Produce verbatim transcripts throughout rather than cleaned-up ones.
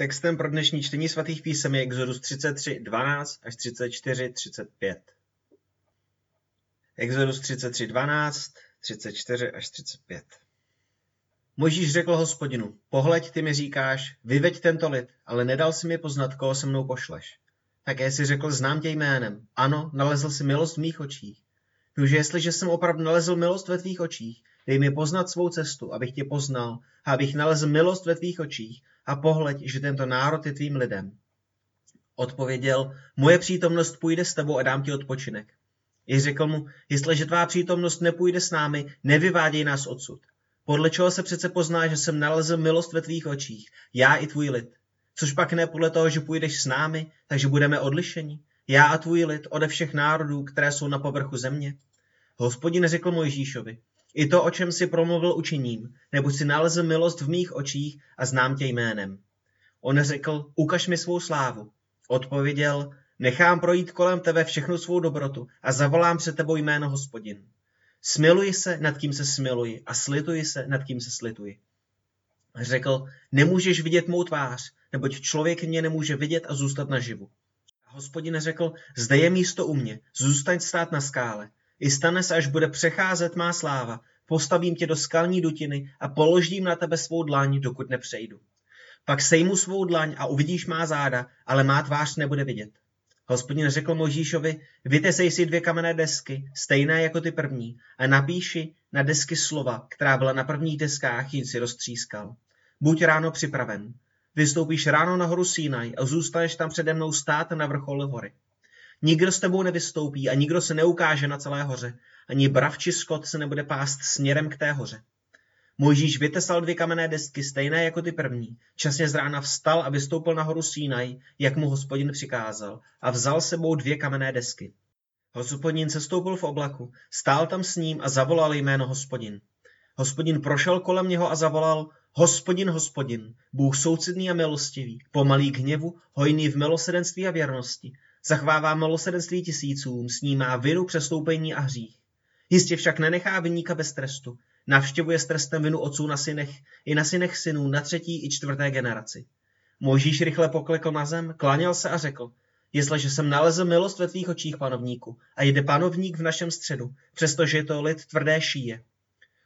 Textem pro dnešní čtení svatých písem je Exodus třicet tři dvanáct až třicet čtyři třicet pět. Exodus třicet tři dvanáct, třicet čtyři až třicet pět. Mojžíš řekl Hospodinu: Pohleď, ty mi říkáš, vyveď tento lid, ale nedal jsi mi poznat, koho se mnou pošleš. Také jsi řekl: Znám tě jménem. Ano, nalezl jsi milost v mých očích. Nuže, jestliže jsem opravdu nalezl milost ve tvých očích, dej mi poznat svou cestu, abych tě poznal, a abych nalezl milost ve tvých očích, a pohleď, že tento národ je tvým lidem. Odpověděl: Moje přítomnost půjde s tebou a dám ti odpočinek. I řekl mu: Jestliže tvá přítomnost nepůjde s námi, nevyváděj nás odsud. Podle čeho se přece pozná, že jsem nalezl milost ve tvých očích, já i tvůj lid? Což pak ne podle toho, že půjdeš s námi, takže budeme odlišeni, já a tvůj lid ode všech národů, které jsou na povrchu země? Hospodin řekl Mojžíšovi: I to, o čem si promluvil, učiním, neboť si nalezl milost v mých očích a znám tě jménem. On řekl: Ukaž mi svou slávu. Odpověděl: Nechám projít kolem tebe všechnu svou dobrotu a zavolám před tebou jméno Hospodin. Smiluji se, nad kým se smiluji, a slituji se, nad kým se slituji. Řekl: Nemůžeš vidět mou tvář, neboť člověk mě nemůže vidět a zůstat naživu. A Hospodin řekl: Zde je místo u mě, zůstaň stát na skále. I stane se, až bude přecházet má sláva, postavím tě do skalní dutiny a položím na tebe svou dlaň, dokud nepřejdu. Pak sejmu svou dlaň a uvidíš má záda, ale má tvář nebude vidět. Hospodin řekl Mojžíšovi: Vytesej si dvě kamenné desky, stejné jako ty první, a napíši na desky slova, která byla na prvních deskách, jen si roztřískal. Buď ráno připraven. Vystoupíš ráno na horu Sinaj a zůstaneš tam přede mnou stát na vrchole hory. Nikdo s tebou nevystoupí a nikdo se neukáže na celé hoře, ani brav či skot se nebude pást směrem k té hoře. Mojžíš vytesal dvě kamenné desky, stejné jako ty první. Časně z rána vstal a vystoupil na horu Sinaj, jak mu Hospodin přikázal, a vzal sebou dvě kamenné desky. Hospodin se stoupil v oblaku, stál tam s ním a zavolal jméno Hospodin. Hospodin prošel kolem něho a zavolal: Hospodin, Hospodin, Bůh soucitný a milostivý, pomalý k hněvu, hojný v milosrdenství a věrnosti. Zachvává milosrdenství tisícům, snímá vinu, přestoupení a hřích. Jistě však nenechá viníka bez trestu. Navštěvuje s trestem vinu otců na synech i na synech synů na třetí i čtvrté generaci. Mojžíš rychle poklekl na zem, klaněl se a řekl: Jestliže jsem nalezl milost ve tvých očích, panovníku, a jde panovník v našem středu, přestože je to lid tvrdé šíje.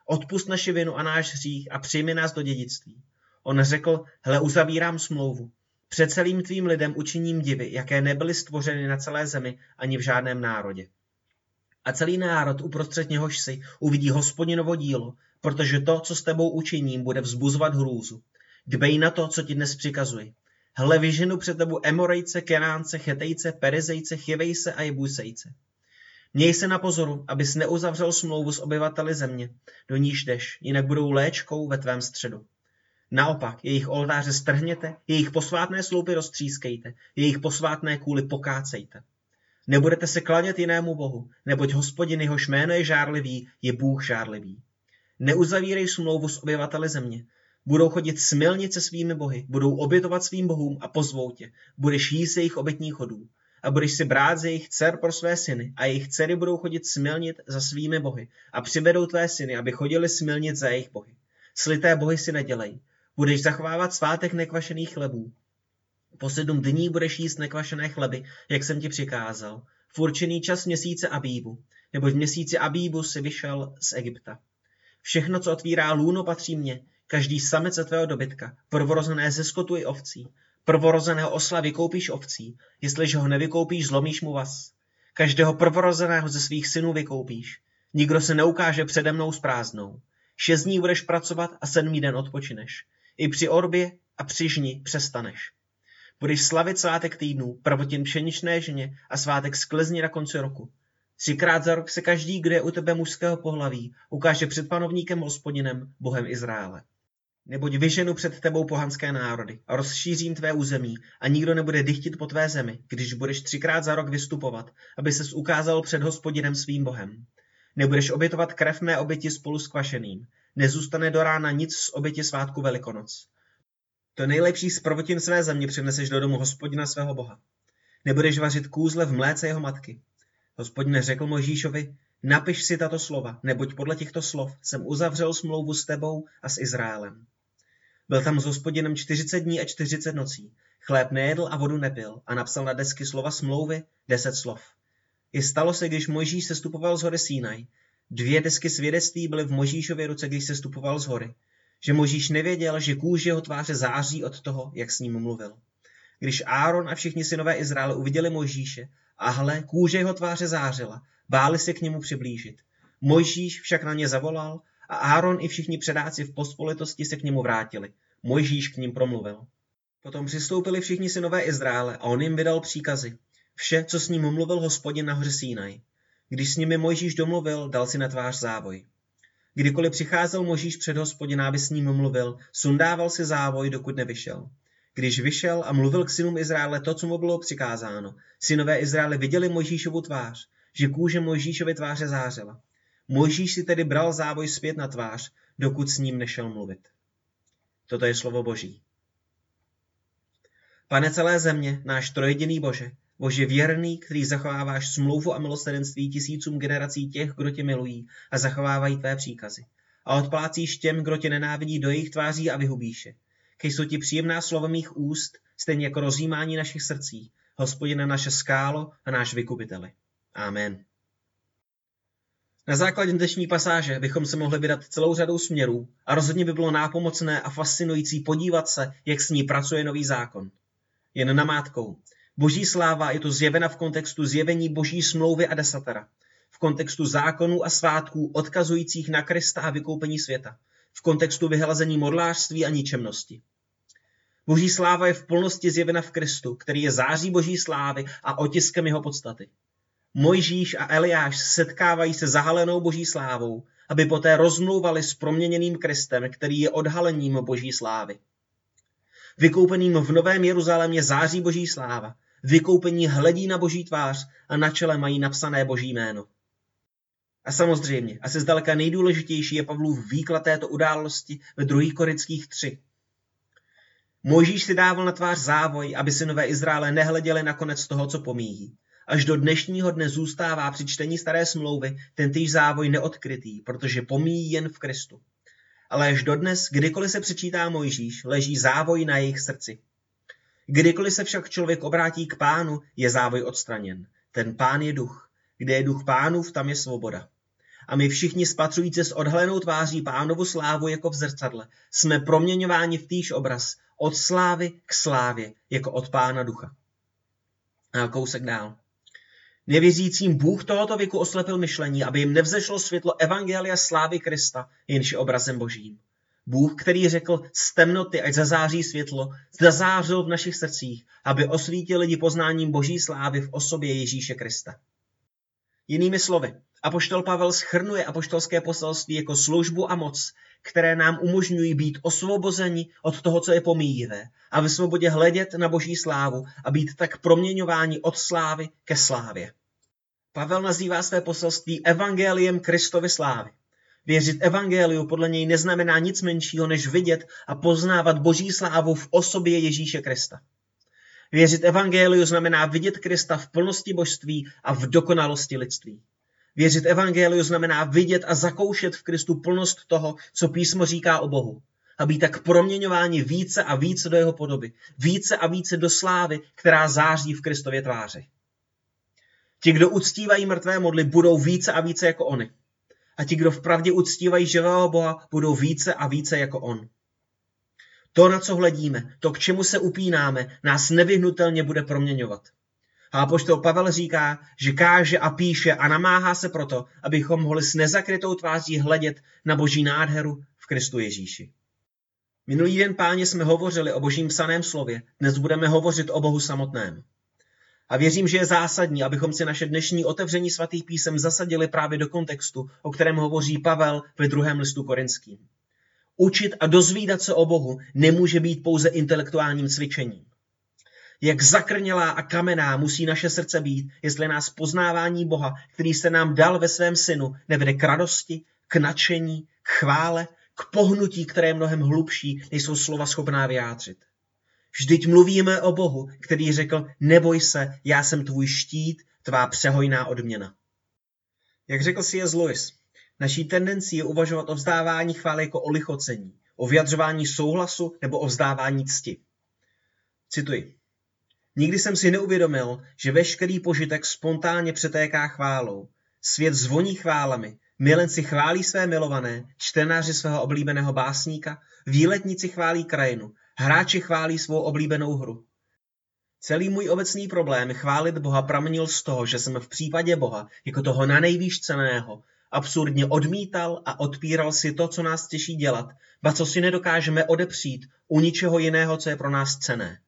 Odpusť naši vinu a náš hřích a přijmi nás do dědictví. On řekl: Hle, uzavírám smlouvu. Před celým tvým lidem učiním divy, jaké nebyly stvořeny na celé zemi ani v žádném národě. A celý národ, uprostřed něhož si, uvidí Hospodinovo dílo, protože to, co s tebou učiním, bude vzbuzovat hrůzu. Dbej na to, co ti dnes přikazuji. Hle, vyženu před tebou Emorejce, Kenánce, Chetejce, Perizejce, Chivejce a Jebusejce. Měj se na pozoru, abys neuzavřel smlouvu s obyvateli země, do níž jdeš, jinak budou léčkou ve tvém středu. Naopak, jejich oltáře strhněte, jejich posvátné sloupy roztřískejte, jejich posvátné kůly pokácejte. Nebudete se klanět jinému bohu, neboť Hospodin, jehož jméno je žárlivý, je Bůh žárlivý. Neuzavírej smlouvu s obyvateli země. Budou chodit smilnit se svými bohy, budou obětovat svým bohům a pozvou tě. Budeš jíst jejich obětních chodů a budeš si brát z jejich dcer pro své syny a jejich dcery budou chodit smilnit za svými bohy a přivedou tvé syny, aby chodili smilnit za jejich bohy. Slité bohy si nedělej. Budeš zachvávat svátek nekvašených chlebů. Po sedm dní budeš jíst nekvašené chleby, jak jsem ti přikázal, v určený čas měsíce Abíbu, neboť v měsíci Abíbu si vyšel z Egypta. Všechno, co otvírá lůno, patří mně, každý samec ze tvého dobytka, prvorozené ze skotu i ovcí. Prvorozeného osla vykoupíš ovcí, jestliže ho nevykoupíš, zlomíš mu vaz. Každého prvorozeného ze svých synů vykoupíš, nikdo se neukáže přede mnou s prázdnou. Šest dní budeš pracovat a sedmý den odpočineš. I při orbě a při žni přestaneš. Budeš slavit svátek týdnů, prvotin pšeničné žně a svátek sklizni na konci roku. Třikrát za rok se každý, kdo je u tebe mužského pohlaví, ukáže před panovníkem Hospodinem, Bohem Izraele. Neboť vyženu před tebou pohanské národy a rozšířím tvé území a nikdo nebude dychtit po tvé zemi, když budeš třikrát za rok vystupovat, aby ses ukázal před Hospodinem svým Bohem. Nebudeš obětovat krev mé oběti spolu s kvašeným. Nezůstane do rána nic z oběti svátku Velikonoc. To nejlepší z prvotin své země přineseš do domu Hospodina svého Boha. Nebudeš vařit kůzle v mléce jeho matky. Hospodin řekl Mojžíšovi: Napiš si tato slova, neboť podle těchto slov jsem uzavřel smlouvu s tebou a s Izraelem. Byl tam s hospodinem čtyřicet dní a čtyřicet nocí. Chléb nejedl a vodu nepil a napsal na desky slova smlouvy deset slov. I stalo se, když Mojžíš sestupoval z hory Sinaj. Dvě desky svědectví byly v Mojžíšově ruce, když sestupoval z hory. Že Mojžíš nevěděl, že kůže jeho tváře září od toho, jak s ním mluvil. Když Áron a všichni synové Izraele uviděli Mojžíše, a hle, kůže jeho tváře zářila, báli se k němu přiblížit. Mojžíš však na ně zavolal a Áron i všichni předáci v pospolitosti se k němu vrátili. Mojžíš k ním promluvil. Potom přistoupili všichni synové Izraele a on jim vydal příkazy. Vše, co s ním mluvil Hospodin na hoře Sinaj. Když s nimi Mojžíš domluvil, dal si na tvář závoj. Kdykoliv přicházel Mojžíš před Hospodina, aby s ním mluvil, sundával si závoj, dokud nevyšel. Když vyšel a mluvil k synům Izraele to, co mu bylo přikázáno, synové Izraele viděli Mojžíšovu tvář, že kůže Mojžíšovy tváře zářela. Mojžíš si tedy bral závoj zpět na tvář, dokud s ním nešel mluvit. Toto je slovo Boží. Pane celé země, náš trojjediný Bože, Bože věrný, který zachováváš smlouvu a milosrdenství tisícům generací těch, kdo tě milují a zachovávají tvé příkazy. A odplácíš těm, kdo tě nenávidí, do jejich tváří a vyhubíš je. Když jsou ti příjemná slova mých úst, stejně jako rozjímání našich srdcí, Hospodine naše skálo a náš vykupiteli. Amen. Na základě dnešní pasáže bychom se mohli vydat celou řadou směrů a rozhodně by bylo nápomocné a fascinující podívat se, jak s ní pracuje nový zákon. Jen namátkou. Boží sláva je to zjevena v kontextu zjevení Boží smlouvy a desatera, v kontextu zákonů a svátků odkazujících na Krista a vykoupení světa, v kontextu vyhlazení modlářství a ničemnosti. Boží sláva je v plnosti zjevena v Kristu, který je září Boží slávy a otiskem jeho podstaty. Mojžíš a Eliáš setkávají se zahalenou Boží slávou, aby poté rozmlouvali s proměněným Kristem, který je odhalením Boží slávy. Vykoupeným v Novém Jeruzalémě září Boží sláva. Vykoupení hledí na Boží tvář a na čele mají napsané Boží jméno. A samozřejmě, asi zdaleka nejdůležitější je Pavlův výklad této události ve druhém Korinských tři. Mojžíš si dával na tvář závoj, aby synové Izraele nehleděli na konec toho, co pomíjí. Až do dnešního dne zůstává při čtení staré smlouvy tentýž závoj neodkrytý, protože pomíjí jen v Kristu. Ale až dodnes, kdykoliv se přečítá Mojžíš, leží závoj na jejich srdci. Kdykoliv se však člověk obrátí k Pánu, je závoj odstraněn. Ten Pán je duch. Kde je duch Pánův, tam je svoboda. A my všichni spatřující s odhalenou tváří Pánovu slávu jako v zrcadle jsme proměňováni v týž obraz od slávy k slávě, jako od Pána ducha. A kousek dál. Nevěřícím Bůh tohoto věku oslepil myšlení, aby jim nevzešlo světlo evangelia slávy Krista, jenž je obrazem Božím. Bůh, který řekl z temnoty, ať zazáří světlo, zazářil v našich srdcích, aby osvítil lidi poznáním Boží slávy v osobě Ježíše Krista. Jinými slovy, apoštol Pavel shrnuje apoštolské poselství jako službu a moc, které nám umožňují být osvobozeni od toho, co je pomíjivé, a ve svobodě hledět na Boží slávu a být tak proměňováni od slávy ke slávě. Pavel nazývá své poselství evangeliem Kristovy slávy. Věřit evangeliu podle něj neznamená nic menšího, než vidět a poznávat Boží slávu v osobě Ježíše Krista. Věřit evangeliu znamená vidět Krista v plnosti božství a v dokonalosti lidství. Věřit evangeliu znamená vidět a zakoušet v Kristu plnost toho, co písmo říká o Bohu. A být tak proměňováni více a více do jeho podoby, více a více do slávy, která září v Kristově tváři. Ti, kdo uctívají mrtvé modly, budou více a více jako oni. A ti, kdo vpravdě uctívají živého Boha, budou více a více jako on. To, na co hledíme, to, k čemu se upínáme, nás nevyhnutelně bude proměňovat. A apoštol Pavel říká, že káže a píše a namáhá se proto, abychom mohli s nezakrytou tváří hledět na Boží nádheru v Kristu Ježíši. Minulý den, Páně, jsme hovořili o Božím psaném slově, dnes budeme hovořit o Bohu samotném. A věřím, že je zásadní, abychom si naše dnešní otevření svatých písem zasadili právě do kontextu, o kterém hovoří Pavel ve druhém listu Korinským. Učit a dozvídat se o Bohu nemůže být pouze intelektuálním cvičením. Jak zakrnělá a kamenná musí naše srdce být, jestli nás poznávání Boha, který se nám dal ve svém synu, nevede k radosti, k nadšení, k chvále, k pohnutí, které je mnohem hlubší, než jsou slova schopná vyjádřit. Vždyť mluvíme o Bohu, který řekl, neboj se, já jsem tvůj štít, tvá přehojná odměna. Jak řekl C S Lewis, naší tendencí je uvažovat o vzdávání chvály jako o lichocení, o vyjadřování souhlasu nebo o vzdávání cti. Cituji. Nikdy jsem si neuvědomil, že veškerý požitek spontánně přetéká chválou. Svět zvoní chválami, milenci chválí své milované, čtenáři svého oblíbeného básníka, výletníci chválí krajinu, hráči chválí svou oblíbenou hru. Celý můj obecný problém chválit Boha pramenil z toho, že jsem v případě Boha, jako toho nanejvýš cenného, absurdně odmítal a odpíral si to, co nás těší dělat, ba co si nedokážeme odepřít u ničeho jiného, co je pro nás cenné.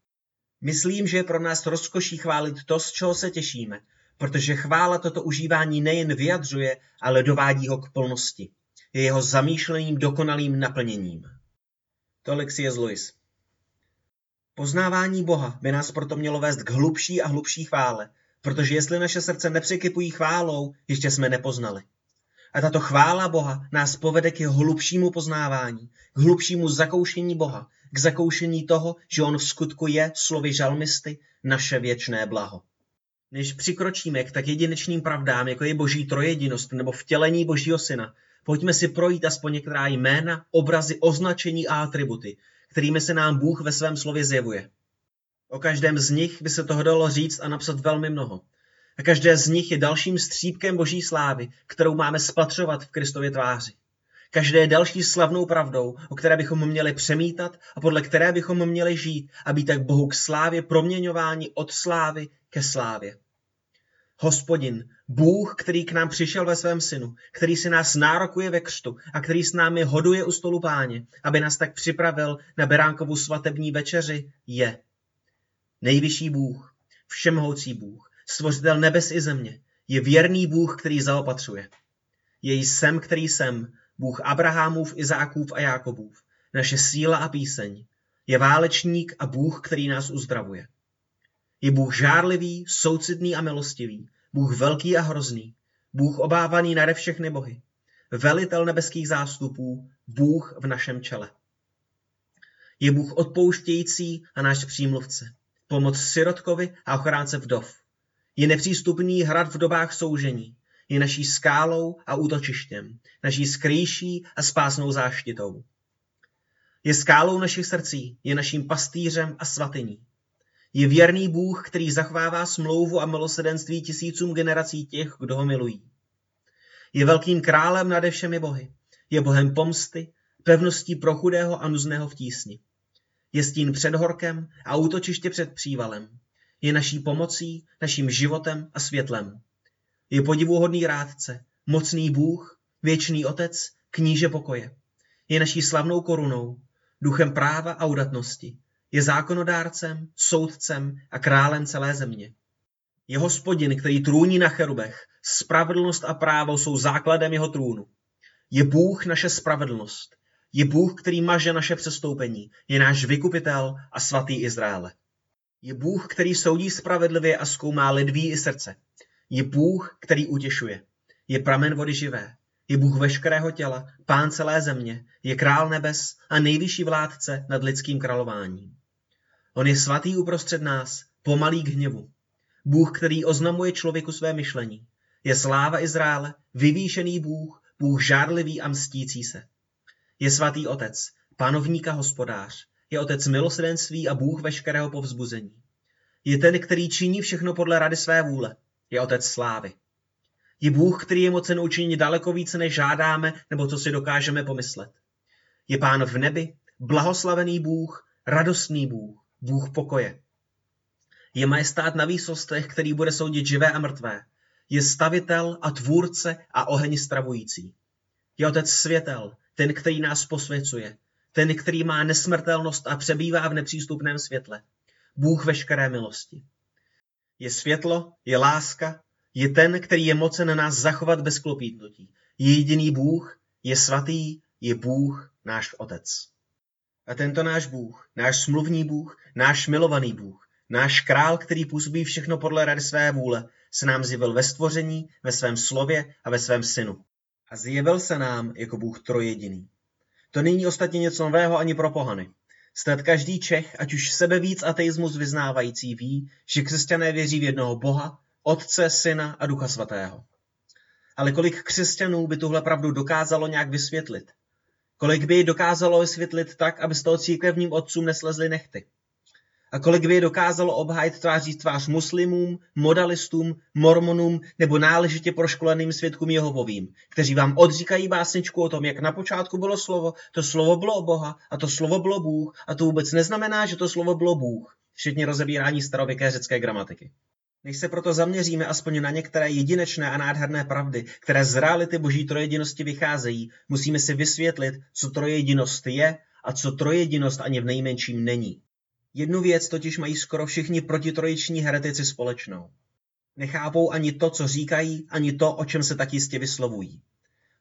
Myslím, že je pro nás rozkoší chválit to, z čeho se těšíme, protože chvála toto užívání nejen vyjadřuje, ale dovádí ho k plnosti. Je jeho zamýšleným dokonalým naplněním. Tolik C S Lewis. Poznávání Boha by nás proto mělo vést k hlubší a hlubší chvále, protože jestli naše srdce nepřekypují chválou, ještě jsme nepoznali. A tato chvála Boha nás povede k jeho hlubšímu poznávání, k hlubšímu zakoušení Boha, k zakoušení toho, že on v skutku je, slovy žalmisty, naše věčné blaho. Než přikročíme k tak jedinečným pravdám, jako je boží trojedinost nebo vtělení božího syna, pojďme si projít aspoň některá jména, obrazy, označení a atributy, kterými se nám Bůh ve svém slově zjevuje. O každém z nich by se toho dalo říct a napsat velmi mnoho. A každé z nich je dalším střípkem boží slávy, kterou máme spatřovat v Kristově tváři. Každé je další slavnou pravdou, o které bychom měli přemítat a podle které bychom měli žít a být tak Bohu k slávě proměňováni od slávy ke slávě. Hospodin, Bůh, který k nám přišel ve svém synu, který si nás nárokuje ve křtu a který s námi hoduje u stolu páně, aby nás tak připravil na beránkovu svatební večeři, je nejvyšší Bůh, všemohoucí Bůh, stvořitel nebes i země, je věrný Bůh, který zaopatřuje. Je jsem, který jsem, Bůh Abrahamův, Izákův a Jákobův, naše síla a píseň, je válečník a Bůh, který nás uzdravuje. Je Bůh žárlivý, soucitný a milostivý, Bůh velký a hrozný, Bůh obávaný nade všechny bohy, velitel nebeských zástupů, Bůh v našem čele. Je Bůh odpouštějící a náš přímluvce, pomoc sirotkovi a ochránce vdov. Je nepřístupný hrad v dobách soužení, je naší skálou a útočištěm, naší skrýší a spásnou záštitou. Je skálou našich srdcí, je naším pastýřem a svatyní. Je věrný Bůh, který zachovává smlouvu a milosrdenství tisícům generací těch, kdo ho milují. Je velkým králem nade všemi bohy. Je bohem pomsty, pevností pro chudého a nuzného v tísni. Je stín před horkem a útočiště před přívalem. Je naší pomocí, naším životem a světlem. Je podivuhodný rádce, mocný Bůh, věčný otec, kníže pokoje. Je naší slavnou korunou, duchem práva a udatnosti. Je zákonodárcem, soudcem a králem celé země. Je Hospodin, který trůní na cherubech. Spravedlnost a právo jsou základem jeho trůnu. Je Bůh naše spravedlnost. Je Bůh, který maže naše přestoupení. Je náš vykupitel a svatý Izraele. Je Bůh, který soudí spravedlivě a zkoumá lidví i srdce. Je Bůh, který utěšuje. Je pramen vody živé. Je Bůh veškerého těla, pán celé země, je král nebes a nejvyšší vládce nad lidským králováním. On je svatý uprostřed nás, pomalý k hněvu. Bůh, který oznamuje člověku své myšlení. Je sláva Izraele, vyvýšený Bůh, Bůh žárlivý a mstící se. Je svatý otec, panovník a hospodář. Je otec milosrdenství a Bůh veškerého povzbuzení. Je ten, který činí všechno podle rady své vůle. Je otec slávy. Je Bůh, který je mocen učinit daleko více, než žádáme, nebo co si dokážeme pomyslet. Je Pán v nebi, blahoslavený Bůh, radostný Bůh, Bůh pokoje. Je majestát na výsostech, který bude soudit živé a mrtvé. Je stavitel a tvůrce a oheň stravující. Je otec světel, ten, který nás posvěcuje. Ten, který má nesmrtelnost a přebývá v nepřístupném světle. Bůh veškeré milosti. Je světlo, je láska, je ten, který je mocen nás zachovat bez klopítnutí. Je jediný Bůh, je svatý, je Bůh, náš Otec. A tento náš Bůh, náš smluvní Bůh, náš milovaný Bůh, náš král, který působí všechno podle rady své vůle, se nám zjevil ve stvoření, ve svém slově a ve svém synu. A zjevil se nám jako Bůh trojjediný. To není ostatně něco nového ani pro pohany. Snad každý Čech, ať už sebevíc ateismus vyznávající, ví, že křesťané věří v jednoho Boha, Otce, Syna a Ducha Svatého. Ale kolik křesťanů by tuhle pravdu dokázalo nějak vysvětlit? Kolik by ji dokázalo vysvětlit tak, aby z toho církevním otcům neslezly nechty? A kolik by ji dokázalo obhájit tváří v tvář muslimům, modalistům, mormonům nebo náležitě proškoleným svědkům Jehovovým, kteří vám odříkají básničku o tom, jak na počátku bylo slovo, to slovo bylo Boha a to slovo bylo Bůh a to vůbec neznamená, že to slovo bylo Bůh, včetně rozebírání starověké řecké gramatiky. Než se proto zaměříme aspoň na některé jedinečné a nádherné pravdy, které z reality boží trojedinosti vycházejí, musíme si vysvětlit, co trojedinost je a co trojedinost ani v nejmenším není. Jednu věc totiž mají skoro všichni protitrojiční heretici společnou. Nechápou ani to, co říkají, ani to, o čem se tak jistě vyslovují.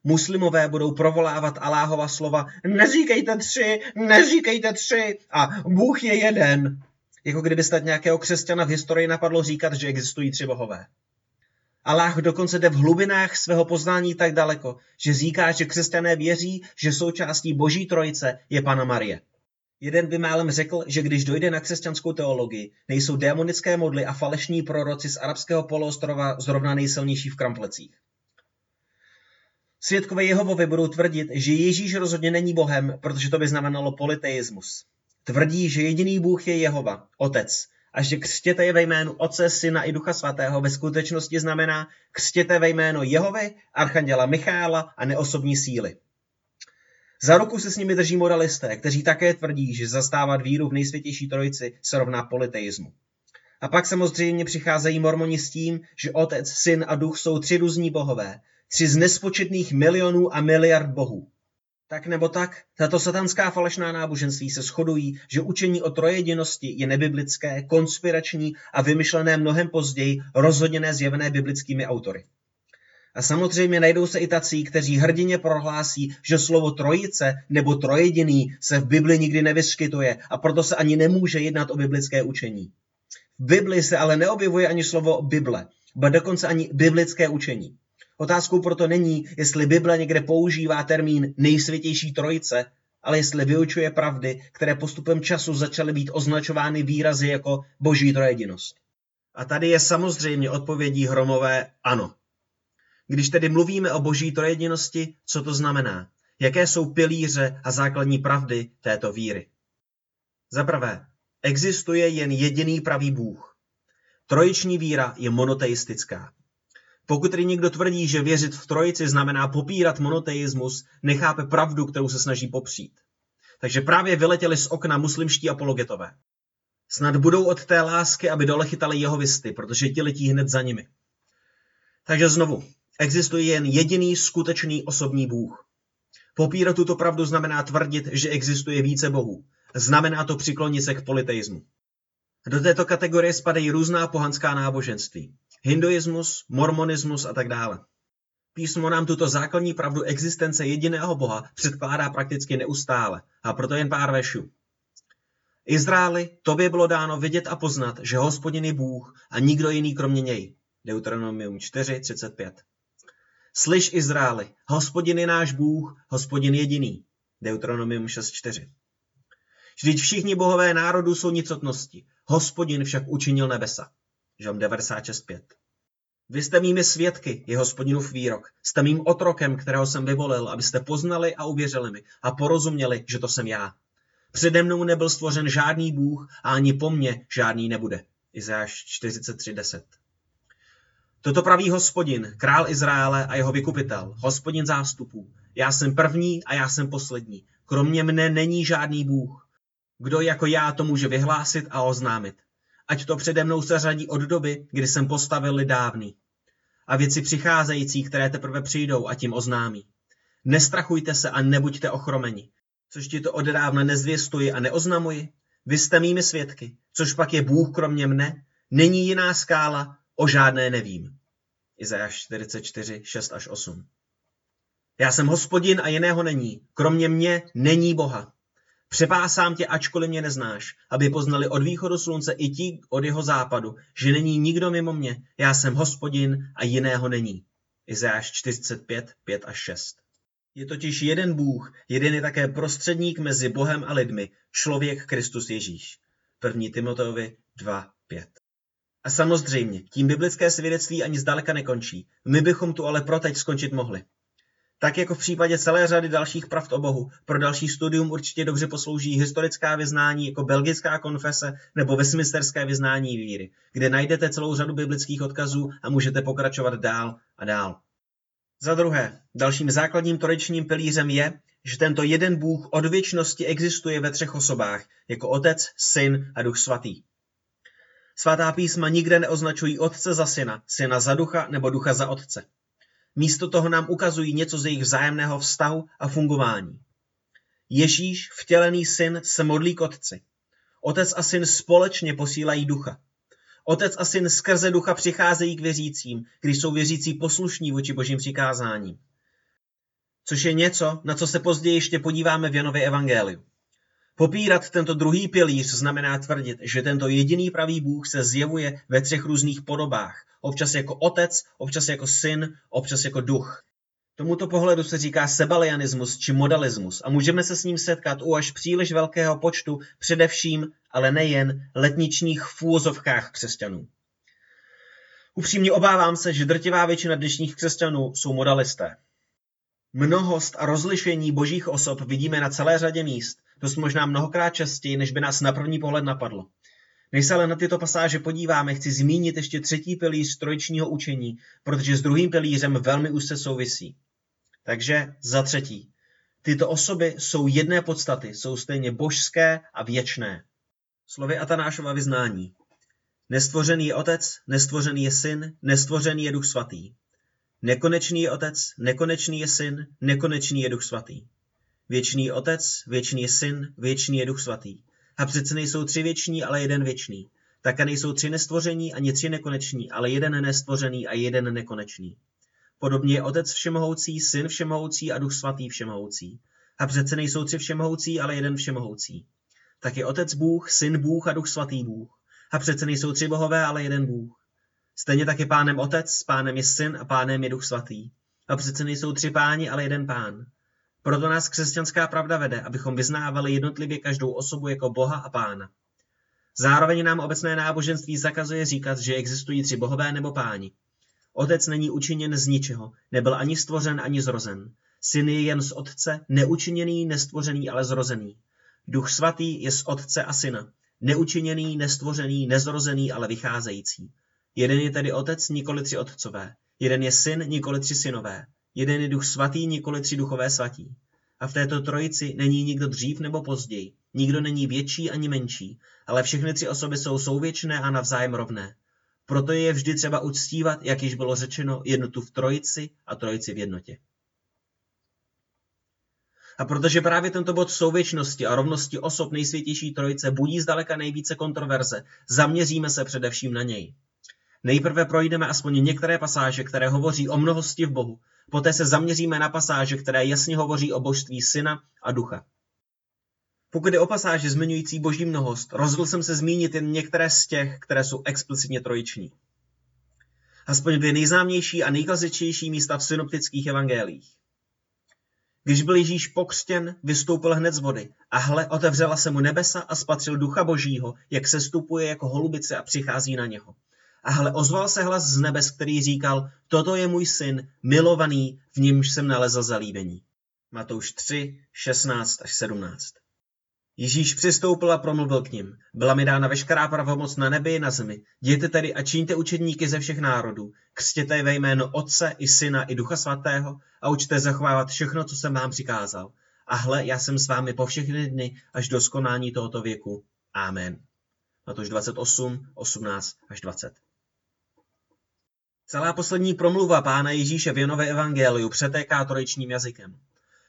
Muslimové budou provolávat Aláhova slova neříkejte tři, neříkejte tři a Bůh je jeden. Jako kdyby snad nějakého křesťana v historii napadlo říkat, že existují tři bohové. Aláh dokonce jde v hlubinách svého poznání tak daleko, že říká, že křesťané věří, že součástí boží trojice je Panna Marie. Jeden by málem řekl, že když dojde na křesťanskou teologii, nejsou démonické modly a falešní proroci z arabského poloostrova zrovna nejsilnější v kramplecích. Svědkové Jehovovy budou tvrdit, že Ježíš rozhodně není bohem, protože to by znamenalo polyteismus. Tvrdí, že jediný Bůh je Jehova, Otec, a že křtěte je ve jménu Otce, Syna i Ducha Svatého ve skutečnosti znamená křtěte ve jméno Jehovy, archanděla Michála a neosobní síly. Za ruku se s nimi drží modalisté, kteří také tvrdí, že zastávat víru v nejsvětější trojici se rovná polyteismu. A pak samozřejmě přicházejí mormoni s tím, že Otec, Syn a Duch jsou tři různí bohové, tři z nespočetných milionů a miliard bohů. Tak nebo tak, tato satanská falešná náboženství se shodují, že učení o trojedinosti je nebiblické, konspirační a vymyšlené mnohem později, rozhodně nezjevené biblickými autory. A samozřejmě najdou se i tací, kteří hrdině prohlásí, že slovo trojice nebo trojediný se v Bibli nikdy nevyskytuje a proto se ani nemůže jednat o biblické učení. V Bibli se ale neobjevuje ani slovo Bible, ba dokonce ani biblické učení. Otázkou proto není, jestli Bible někde používá termín nejsvětější trojice, ale jestli vyučuje pravdy, které postupem času začaly být označovány výrazy jako boží trojedinost. A tady je samozřejmě odpovědí Hromové ano. Když tedy mluvíme o boží trojedinosti, co to znamená? Jaké jsou pilíře a základní pravdy této víry? Za prvé, existuje jen jediný pravý Bůh. Trojiční víra je monoteistická. Pokud tedy někdo tvrdí, že věřit v trojici znamená popírat monoteismus, nechápe pravdu, kterou se snaží popřít. Takže právě vyletěli z okna muslimští apologetové. Snad budou od té lásky, aby dole chytali jehovisty, protože ti letí hned za nimi. Takže znovu. Existuje jen jediný skutečný osobní Bůh. Popírat tuto pravdu znamená tvrdit, že existuje více bohů. Znamená to přiklonit se k polyteismu. Do této kategorie spadají různá pohanská náboženství. Hinduismus, mormonismus a tak dále. Písmo nám tuto základní pravdu existence jediného boha předkládá prakticky neustále. A proto jen pár veršů. Izraeli, tobě bylo dáno vidět a poznat, že Hospodin je Bůh a nikdo jiný kromě něj. Deuteronomium čtyři třicet pět. Slyš, Izraeli, Hospodin je náš Bůh, Hospodin jediný. Deuteronomium šest čtyři. Vždyť všichni bohové národů jsou nicotnosti, Hospodin však učinil nebesa. Žalm devadesát šest pět. Vy jste mými svědky, je Hospodinův výrok, jste mým otrokem, kterého jsem vyvolil, abyste poznali a uvěřili mi a porozuměli, že to jsem já. Přede mnou nebyl stvořen žádný Bůh a ani po mně žádný nebude. Izajáš čtyřicet tři deset. Toto praví Hospodin, král Izraele a jeho vykupitel, Hospodin zástupů. Já jsem první a já jsem poslední. Kromě mne není žádný Bůh. Kdo jako já to může vyhlásit a oznámit? Ať to přede mnou se řadí od doby, kdy jsem postavil lid dávný. A věci přicházející, které teprve přijdou a tím oznámí. Nestrachujte se a nebuďte ochromeni. Což ti to odedávna nezvěstuji a neoznamuji? Vy jste mými svědky. Což pak je Bůh kromě mne? Není jiná skála, o žádné nevím. Izajáš čtyřicet čtyři šest až osm. Já jsem Hospodin a jiného není. Kromě mě není boha. Přepásám tě, ačkoliv mě neznáš, aby poznali od východu slunce i ti od jeho západu, že není nikdo mimo mě. Já jsem Hospodin a jiného není. Izajáš čtyřicet pět pět až šest. Je totiž jeden Bůh, jeden je také prostředník mezi Bohem a lidmi, člověk Kristus Ježíš. první Timoteovi dva pět. A samozřejmě, tím biblické svědectví ani zdaleka nekončí. My bychom tu ale pro teď skončit mohli. Tak jako v případě celé řady dalších pravd o Bohu, pro další studium určitě dobře poslouží historická vyznání jako belgická konfese nebo westminsterské vyznání víry, kde najdete celou řadu biblických odkazů a můžete pokračovat dál a dál. Za druhé, dalším základním trojičním pilířem je, že tento jeden Bůh od věčnosti existuje ve třech osobách, jako Otec, Syn a Duch Svatý. Svatá písma nikde neoznačují Otce za Syna, Syna za Ducha nebo Ducha za Otce. Místo toho nám ukazují něco z jejich vzájemného vztahu a fungování. Ježíš, vtělený Syn, se modlí k Otci. Otec a Syn společně posílají Ducha. Otec a Syn skrze Ducha přicházejí k věřícím, když jsou věřící poslušní vůči Božím přikázáním. Což je něco, na co se později ještě podíváme v Janově evangeliu. Popírat tento druhý pilíř znamená tvrdit, že tento jediný pravý Bůh se zjevuje ve třech různých podobách. Občas jako Otec, občas jako Syn, občas jako Duch. Tomuto pohledu se říká sebalianismus či modalismus a můžeme se s ním setkat u až příliš velkého počtu, především, ale nejen, letničních fůzovkách křesťanů. Upřímně obávám se, že drtivá většina dnešních křesťanů jsou modalisté. Mnohost a rozlišení božích osob vidíme na celé řadě míst, dost možná mnohokrát častěji, než by nás na první pohled napadlo. Než se ale na tyto pasáže podíváme, chci zmínit ještě třetí pilíř trojičního učení, protože s druhým pilířem velmi úzce souvisí. Takže za třetí. Tyto osoby jsou jedné podstaty, jsou stejně božské a věčné. Slovy Atanášova vyznání. Nestvořený je Otec, nestvořený je Syn, nestvořený je Duch Svatý. Nekonečný je Otec, nekonečný je Syn, nekonečný je Duch Svatý. Věčný je Otec, věčný je Syn, věčný je Duch Svatý. A přece nejsou tři věční, ale jeden věčný. Také nejsou tři nestvoření ani tři nekoneční, ale jeden nestvořený a jeden nekonečný. Podobně je Otec všemohoucí, Syn všemohoucí a Duch Svatý všemohoucí. A přece nejsou tři všemohoucí, ale jeden všemohoucí. Tak je Otec Bůh, Syn Bůh a Duch Svatý Bůh. A přece nejsou tři bohové, ale jeden Bůh. Stejně tak je Pánem Otec, Pánem je Syn a Pánem je Duch Svatý. A přece nejsou tři páni, ale jeden Pán. Proto nás křesťanská pravda vede, abychom vyznávali jednotlivě každou osobu jako Boha a Pána. Zároveň nám obecné náboženství zakazuje říkat, že existují tři bohové nebo páni. Otec není učiněn z ničeho, nebyl ani stvořen, ani zrozen. Syn je jen z Otce, neučiněný, nestvořený, ale zrozený. Duch Svatý je z Otce a Syna, neučiněný, nestvořený, nezrozený, ale vycházející. Jeden je tedy Otec, nikoli tři otcové. Jeden je Syn, nikoli tři synové. Jeden je Duch Svatý, nikoli tři duchové svatí. A v této trojici není nikdo dřív nebo později. Nikdo není větší ani menší, ale všechny tři osoby jsou souvěčné a navzájem rovné. Proto je vždy třeba uctívat, jak již bylo řečeno, jednotu v trojici a trojici v jednotě. A protože právě tento bod souvěčnosti a rovnosti osob nejsvětější trojice budí zdaleka nejvíce kontroverze, zaměříme se především na něj. Nejprve projdeme aspoň některé pasáže, které hovoří o mnohosti v Bohu. Poté se zaměříme na pasáže, které jasně hovoří o božství Syna a Ducha. Pokud je o pasáže zmiňující boží mnohost, rozhodl jsem se zmínit jen některé z těch, které jsou explicitně trojiční. Aspoň dvě nejznámější a nejklasičtější místa v synoptických evangelích. Když byl Ježíš pokřtěn, vystoupil hned z vody a hle, otevřela se mu nebesa a spatřil Ducha Božího, jak sestupuje jako holubice a přichází na něho. A hle, ozval se hlas z nebes, který říkal, toto je můj Syn, milovaný, v němž jsem nalezl zalíbení. Matouš tři, šestnáct až sedmnáct. Ježíš přistoupil a promluvil k nim. Byla mi dána veškerá pravomoc na nebi i na zemi. Jděte tedy a čiňte učedníky ze všech národů. Křtěte ve jméno Otce i Syna i Ducha Svatého a učte zachovávat všechno, co jsem vám přikázal. A hle, já jsem s vámi po všechny dny až do skonání tohoto věku. Amen. Matouš dvacet osm, osmnáct až dvacet. Celá poslední promluva Pána Ježíše v Janově evangeliu přetéká trojičním jazykem.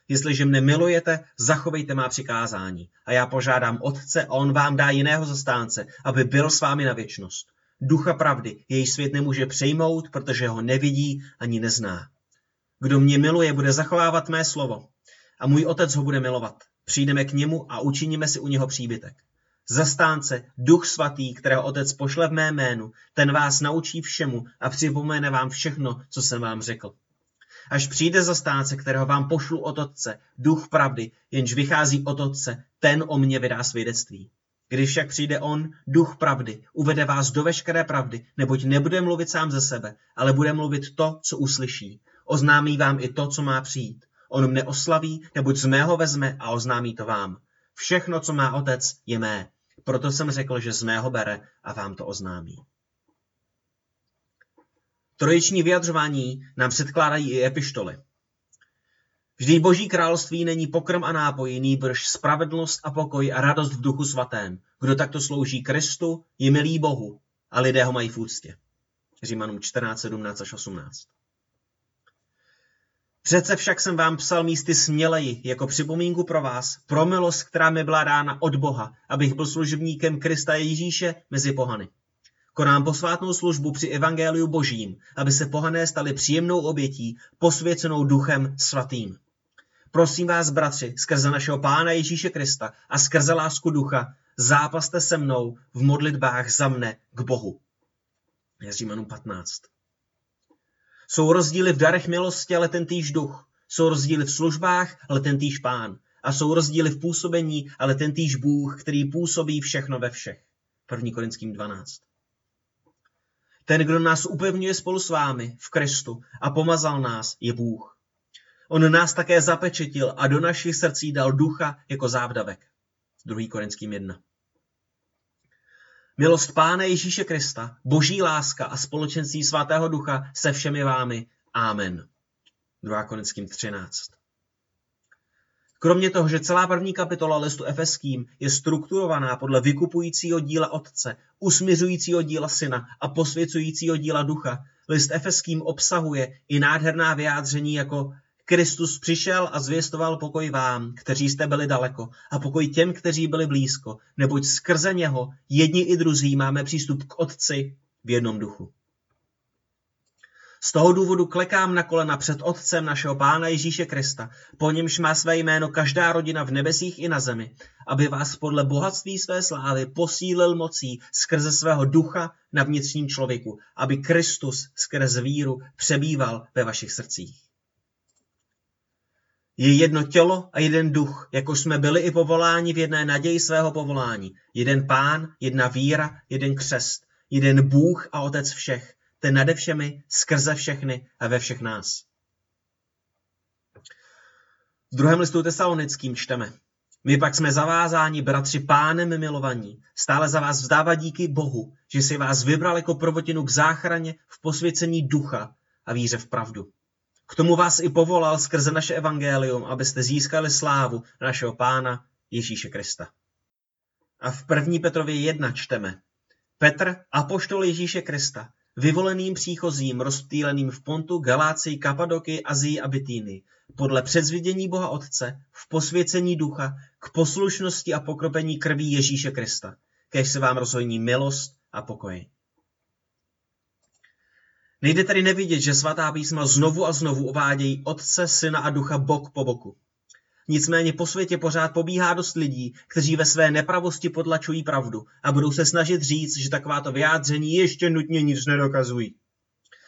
Jestliže mne milujete, zachovejte má přikázání. A já požádám Otce a on vám dá jiného zastánce, aby byl s vámi na věčnost. Ducha pravdy, jejíž svět nemůže přejmout, protože ho nevidí ani nezná. Kdo mě miluje, bude zachovávat mé slovo. A můj Otec ho bude milovat. Přijdeme k němu a učiníme si u něho příbytek. Zastánce, Duch Svatý, kterého Otec pošle v mé jménu, ten vás naučí všemu a připomene vám všechno, co jsem vám řekl. Až přijde zastánce, kterého vám pošlu od Otce, Duch pravdy, jenž vychází od Otce, ten o mně vydá svědectví. Když však přijde on, Duch pravdy, uvede vás do veškeré pravdy, neboť nebude mluvit sám ze sebe, ale bude mluvit to, co uslyší. Oznámí vám i to, co má přijít. On mne oslaví, neboť z mého vezme a oznámí to vám. Všechno, co má otec, je mé. Proto jsem řekl, že z mého bere a vám to oznámí. Trojiční vyjadřování nám předkládají i epištoly. Vždyť Boží království není pokrm a nápoj, nýbrž spravedlnost a pokoj a radost v Duchu Svatém. Kdo takto slouží Kristu, je milý Bohu a lidé ho mají v úctě. Římanům čtrnáct, sedmnáct až osmnáct. Přece však jsem vám psal místy směleji, jako připomínku pro vás, pro milost, která mi byla dána od Boha, abych byl služebníkem Krista Ježíše mezi pohany. Konám posvátnou službu při evangeliu Božím, aby se pohané staly příjemnou obětí, posvěcenou Duchem Svatým. Prosím vás, bratři, skrze našeho Pána Ježíše Krista a skrze lásku Ducha, zápaste se mnou v modlitbách za mne k Bohu. Římanům patnáct. Jsou rozdíly v darech milosti, ale tentýž Duch. Jsou rozdíly v službách, ale tentýž Pán. A jsou rozdíly v působení, ale tentýž Bůh, který působí všechno ve všech. první Korinským dvanáct. Ten, kdo nás upevňuje spolu s vámi v Kristu a pomazal nás, je Bůh. On nás také zapečetil a do našich srdcí dal Ducha jako závdavek. druhý Korinským jedna. Milost Pána Ježíše Krista, Boží láska a společenství Svatého Ducha se všemi vámi. Amen. druhý Korinským třináct. Kromě toho, že celá první kapitola listu Efeským je strukturovaná podle vykupujícího díla Otce, usmiřujícího díla Syna a posvěcujícího díla Ducha, list Efeským obsahuje i nádherná vyjádření jako Kristus přišel a zvěstoval pokoj vám, kteří jste byli daleko, a pokoj těm, kteří byli blízko, neboť skrze něho jedni i druzí máme přístup k Otci v jednom duchu. Z toho důvodu klekám na kolena před Otcem našeho Pána Ježíše Krista, po němž má své jméno každá rodina v nebesích i na zemi, aby vás podle bohatství své slávy posílil mocí skrze svého ducha na vnitřním člověku, aby Kristus skrze víru přebýval ve vašich srdcích. Je jedno tělo a jeden duch, jako jsme byli i povoláni v jedné naději svého povolání. Jeden Pán, jedna víra, jeden křest, jeden Bůh a Otec všech, ten nade všemi, skrze všechny a ve všech nás. V druhém listu Tesalonickým čteme. My pak jsme zavázáni, bratři, Pánem milovaní, stále za vás vzdávat díky Bohu, že si vás vybral jako prvotinu k záchraně v posvěcení ducha a víře v pravdu. K tomu vás i povolal skrze naše evangelium, abyste získali slávu našeho Pána Ježíše Krista. A v první Petrově jedna čteme. Petr, apoštol Ježíše Krista, vyvoleným příchozím, rozptýleným v Pontu, Galácii, Kapadoky, Azii a Bitýny, podle předzvědění Boha Otce, v posvěcení ducha, k poslušnosti a pokropení krví Ježíše Krista, kéž se vám rozhojní milost a pokoj. Nejde tedy nevidět, že svatá písma znovu a znovu uvádějí Otce, Syna a Ducha bok po boku. Nicméně po světě pořád pobíhá dost lidí, kteří ve své nepravosti potlačují pravdu a budou se snažit říct, že takováto vyjádření ještě nutně nic nedokazují.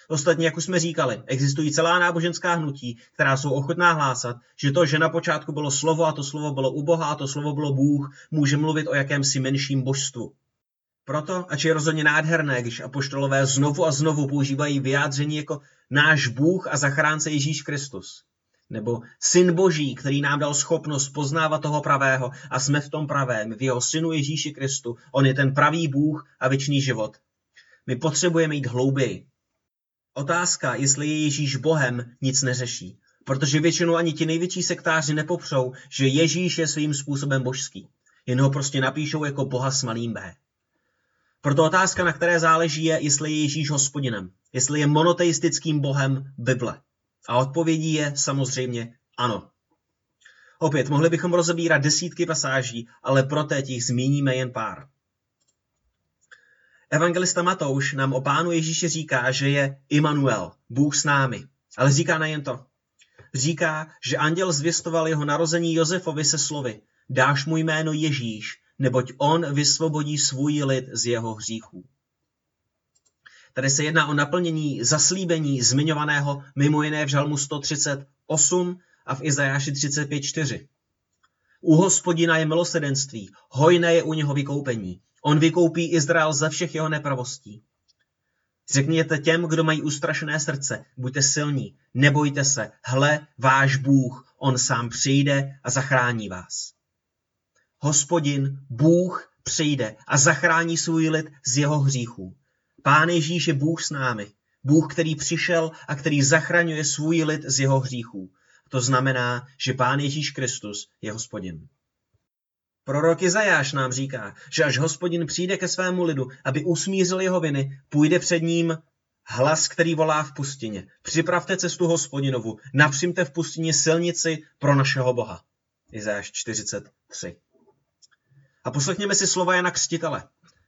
Ostatně, jak už jsme říkali, existují celá náboženská hnutí, která jsou ochotná hlásat, že to, že na počátku bylo slovo a to slovo bylo u Boha a to slovo bylo Bůh, může mluvit o jakémsi menším božstvu. Proto, ač je rozhodně nádherné, když apoštolové znovu a znovu používají vyjádření jako náš Bůh a zachránce Ježíš Kristus, nebo Syn Boží, který nám dal schopnost poznávat toho pravého a jsme v tom pravém, v jeho Synu Ježíši Kristu, on je ten pravý Bůh a věčný život. My potřebujeme jít hlouběji. Otázka, jestli je Ježíš Bohem, nic neřeší, protože většinou ani ti největší sektáři nepopřou, že Ježíš je svým způsobem božský. Jen ho prostě napíšou jako Boha s malým b. Proto otázka, na které záleží, je, jestli je Ježíš hospodinem, jestli je monoteistickým bohem Bible. A odpovědí je samozřejmě ano. Opět, mohli bychom rozebírat desítky pasáží, ale pro teď jich zmíníme jen pár. Evangelista Matouš nám o Pánu Ježíši říká, že je Immanuel, Bůh s námi, ale říká nejen to. Říká, že anděl zvěstoval jeho narození Josefovi se slovy, dáš mu jméno Ježíš, neboť on vysvobodí svůj lid z jeho hříchů. Tady se jedná o naplnění zaslíbení zmiňovaného mimo jiné v žalmu sto třicet osm a v Izajáši třicet pět čtyři. U Hospodina je milosrdenství, hojné je u něho vykoupení. On vykoupí Izrael ze všech jeho nepravostí. Řekněte těm, kdo mají ustrašené srdce, buďte silní, nebojte se, hle, váš Bůh, on sám přijde a zachrání vás. Hospodin, Bůh, přijde a zachrání svůj lid z jeho hříchů. Pán Ježíš je Bůh s námi, Bůh, který přišel a který zachraňuje svůj lid z jeho hříchů. To znamená, že Pán Ježíš Kristus je Hospodin. Prorok Izajáš nám říká, že až Hospodin přijde ke svému lidu, aby usmířil jeho viny, půjde před ním hlas, který volá v pustině. Připravte cestu Hospodinovu, napřímte v pustině silnici pro našeho Boha. Izajáš čtyřicet tři. A poslechněme si slova Jana Křtitele.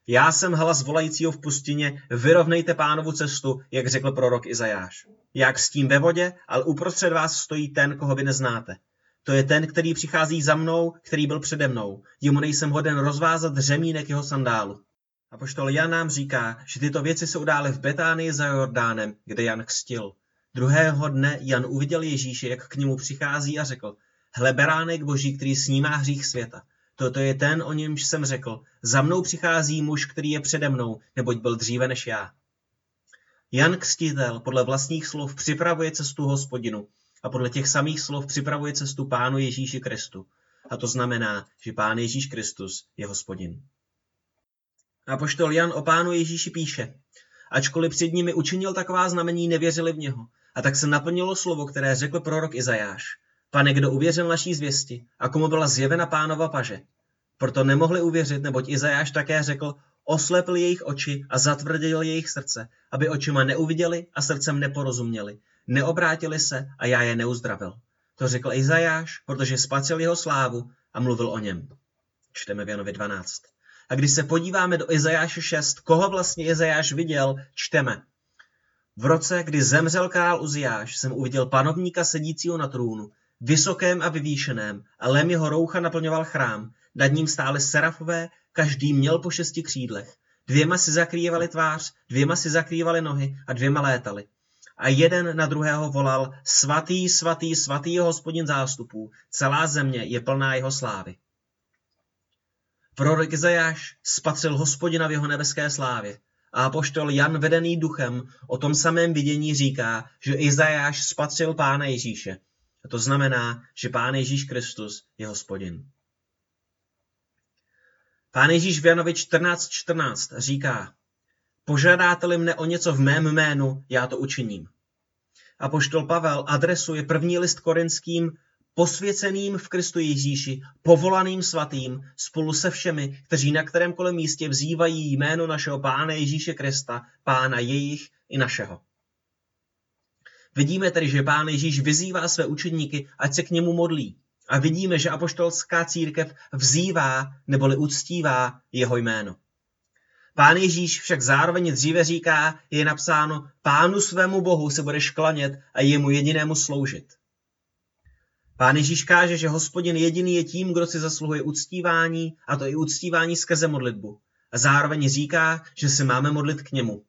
Já jsem hlas volajícího v pustině, vyrovnejte Pánovu cestu, jak řekl prorok Izajáš. Jak s tím ve vodě, ale uprostřed vás stojí ten, koho vy neznáte. To je ten, který přichází za mnou, který byl přede mnou. Jemu nejsem hoden rozvázat řemínek jeho sandálu. Apoštol Jan nám říká, že tyto věci se udály v Betánii za Jordánem, kde Jan křtil. Druhého dne Jan uviděl Ježíše, jak k němu přichází a řekl, hle beránek boží, který snímá hřích světa. Toto je ten, o němž jsem řekl, za mnou přichází muž, který je přede mnou, neboť byl dříve než já. Jan Křtitel podle vlastních slov připravuje cestu Hospodinu a podle těch samých slov připravuje cestu Pánu Ježíši Kristu. A to znamená, že Pán Ježíš Kristus je Hospodin. Apoštol Jan o Pánu Ježíši píše, ačkoliv před nimi učinil taková znamení, nevěřili v něho. A tak se naplnilo slovo, které řekl prorok Izajáš. Pane, kdo uvěřil naší zvěsti a komu byla zjevena Pánova paže? Proto nemohli uvěřit, neboť Izajáš také řekl, oslepil jejich oči a zatvrdil jejich srdce, aby očima neuviděli a srdcem neporozuměli. Neobrátili se a já je neuzdravil. To řekl Izajáš, protože spatřil jeho slávu a mluvil o něm. Čteme v Janovi dvanáct. A když se podíváme do Izajáše šest, koho vlastně Izajáš viděl, čteme. V roce, kdy zemřel král Uziáš, jsem uviděl panovníka sedícího na trůnu, vysokém a vyvýšeném, a lem jeho roucha naplňoval chrám. Nad ním stály serafové, každý měl po šesti křídlech. Dvěma si zakrývali tvář, dvěma si zakrývali nohy a dvěma létali. A jeden na druhého volal, svatý, svatý, svatý je Hospodin zástupů, celá země je plná jeho slávy. Prorok Izajáš spatřil Hospodina v jeho nebeské slávě a apoštol Jan vedený duchem o tom samém vidění říká, že Izajáš spatřil Pána Ježíše. A to znamená, že Pán Ježíš Kristus je Hospodin. Pán Ježíš v Janovi čtrnáct čtrnáct říká, požádáte-li mne o něco v mém jménu, já to učiním. Apoštol Pavel adresuje první list Korinským posvěceným v Kristu Ježíši, povolaným svatým, spolu se všemi, kteří na kterémkoliv místě vzývají jméno našeho Pána Ježíše Krista, Pána jejich i našeho. Vidíme tedy, že Pán Ježíš vyzývá své učedníky, ať se k němu modlí. A vidíme, že apoštolská církev vzývá neboli uctívá jeho jméno. Pán Ježíš však zároveň dříve říká, je napsáno, Pánu svému Bohu se budeš klanět a jemu jedinému sloužit. Pán Ježíš káže, že Hospodin jediný je tím, kdo si zasluhuje uctívání, a to i uctívání skrze modlitbu. A zároveň říká, že se máme modlit k němu.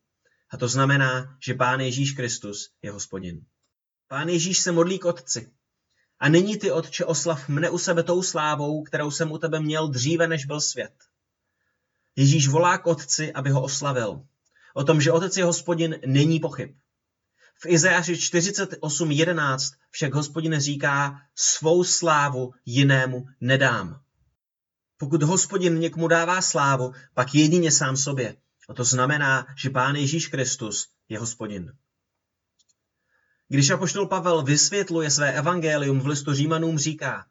A to znamená, že Pán Ježíš Kristus je Hospodin. Pán Ježíš se modlí k Otci. A nyní ty, Otče, oslav mne u sebe tou slávou, kterou jsem u tebe měl dříve, než byl svět. Ježíš volá k Otci, aby ho oslavil. O tom, že Otec je Hospodin, není pochyb. V Izajáši čtyřicet osm jedenáct však Hospodin říká, svou slávu jinému nedám. Pokud Hospodin někomu dává slávu, pak jedině sám sobě. A to znamená, že Pán Ježíš Kristus je Hospodin. Když apoštol Pavel vysvětluje své evangelium v listu Římanům, říká,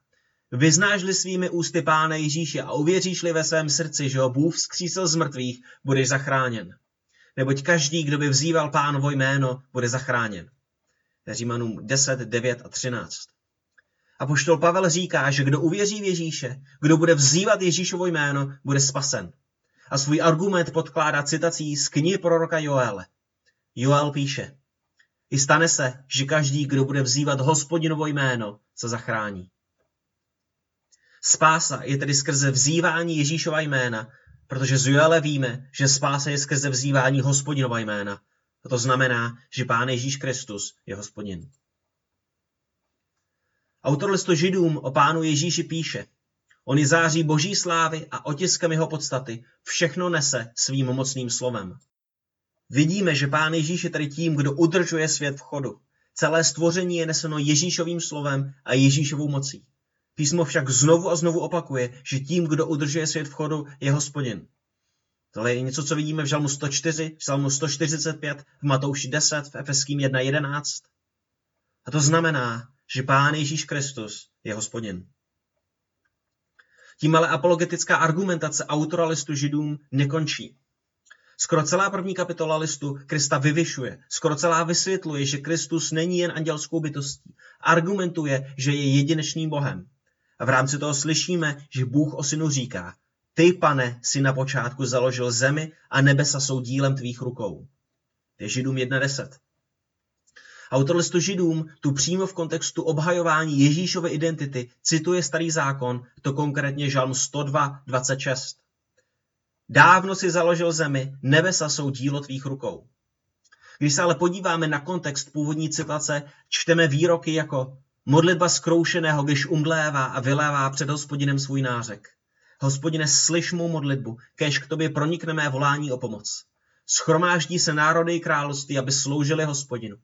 vyznáš-li svými ústy Pána Ježíše a uvěříš-li ve svém srdci, že ho Bůh vzkřísil z mrtvých, budeš zachráněn. Neboť každý, kdo by vzýval Pánovo jméno, bude zachráněn. Římanům deset, devět a třináct. Apoštol Pavel říká, že kdo uvěří v Ježíše, kdo bude vzývat Ježíšovo jméno, bude spasen. A svůj argument podkládá citací z knihy proroka Joele. Joel píše, i stane se, že každý, kdo bude vzývat Hospodinovo jméno, se zachrání. Spása je tedy skrze vzývání Ježíšova jména, protože z Joele víme, že spása je skrze vzývání Hospodinova jména. A to znamená, že Pán Ježíš Kristus je Hospodin. Autor listu Židům o Pánu Ježíši píše, on je září boží slávy a otiskem jeho podstaty, všechno nese svým mocným slovem. Vidíme, že Pán Ježíš je tady tím, kdo udržuje svět v chodu. Celé stvoření je neseno Ježíšovým slovem a Ježíšovou mocí. Písmo však znovu a znovu opakuje, že tím, kdo udržuje svět v chodu, je Hospodin. Tohle je něco, co vidíme v Žalmu sto čtyři, v Žalmu sto čtyřicet pět, v Matouši deset, v Efeským jedna jedenáct. A to znamená, že Pán Ježíš Kristus je Hospodin. Tím ale apologetická argumentace autora listu Židům nekončí. Skoro celá první kapitola listu Krista vyvyšuje, skoro celá vysvětluje, že Kristus není jen andělskou bytostí. Argumentuje, že je jedinečným Bohem. A v rámci toho slyšíme, že Bůh o synu říká: Ty, Pane, si na počátku založil zemi a nebesa jsou dílem tvých rukou. To je Židům jedna deset. Autor listu Židům tu přímo v kontextu obhajování Ježíšovy identity cituje Starý zákon, to konkrétně Žalm sto dva dvacet šest. Dávno si založil zemi, nebesa jsou dílo tvých rukou. Když se ale podíváme na kontext původní citace, čteme výroky jako modlitba zkroušeného, když umdlévá a vylévá před Hospodinem svůj nářek. Hospodine, slyš mou modlitbu, kéž k tobě pronikne mé volání o pomoc. Schromáždí se národy i království, aby sloužili Hospodinu.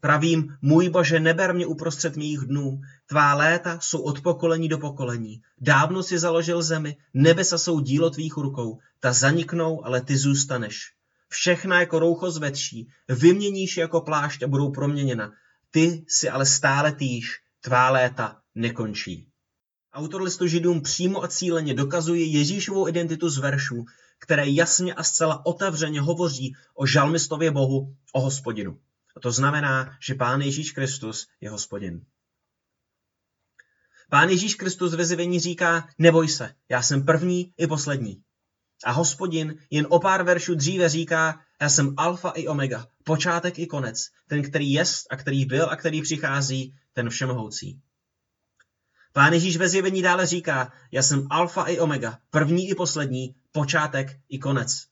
Pravím, můj Bože, neber mě uprostřed mých dnů. Tvá léta jsou od pokolení do pokolení. Dávno si založil zemi, nebesa jsou dílo tvých rukou. Ta zaniknou, ale ty zůstaneš. Všechna jako roucho zvetší, vyměníš jako plášť a budou proměněna. Ty si ale stále týž, tvá léta nekončí. Autor listu Židům přímo a cíleně dokazuje Ježíšovou identitu z veršů, které jasně a zcela otevřeně hovoří o žalmistově Bohu, o Hospodinu. A to znamená, že Pán Ježíš Kristus je Hospodin. Pán Ježíš Kristus ve zjevení říká: neboj se, já jsem první i poslední. A Hospodin jen o pár veršů dříve říká: já jsem alfa i omega, počátek i konec, ten, který jest a který byl a který přichází, ten všemohoucí. Pán Ježíš ve zjevení dále říká: já jsem alfa i omega, první i poslední, počátek i konec.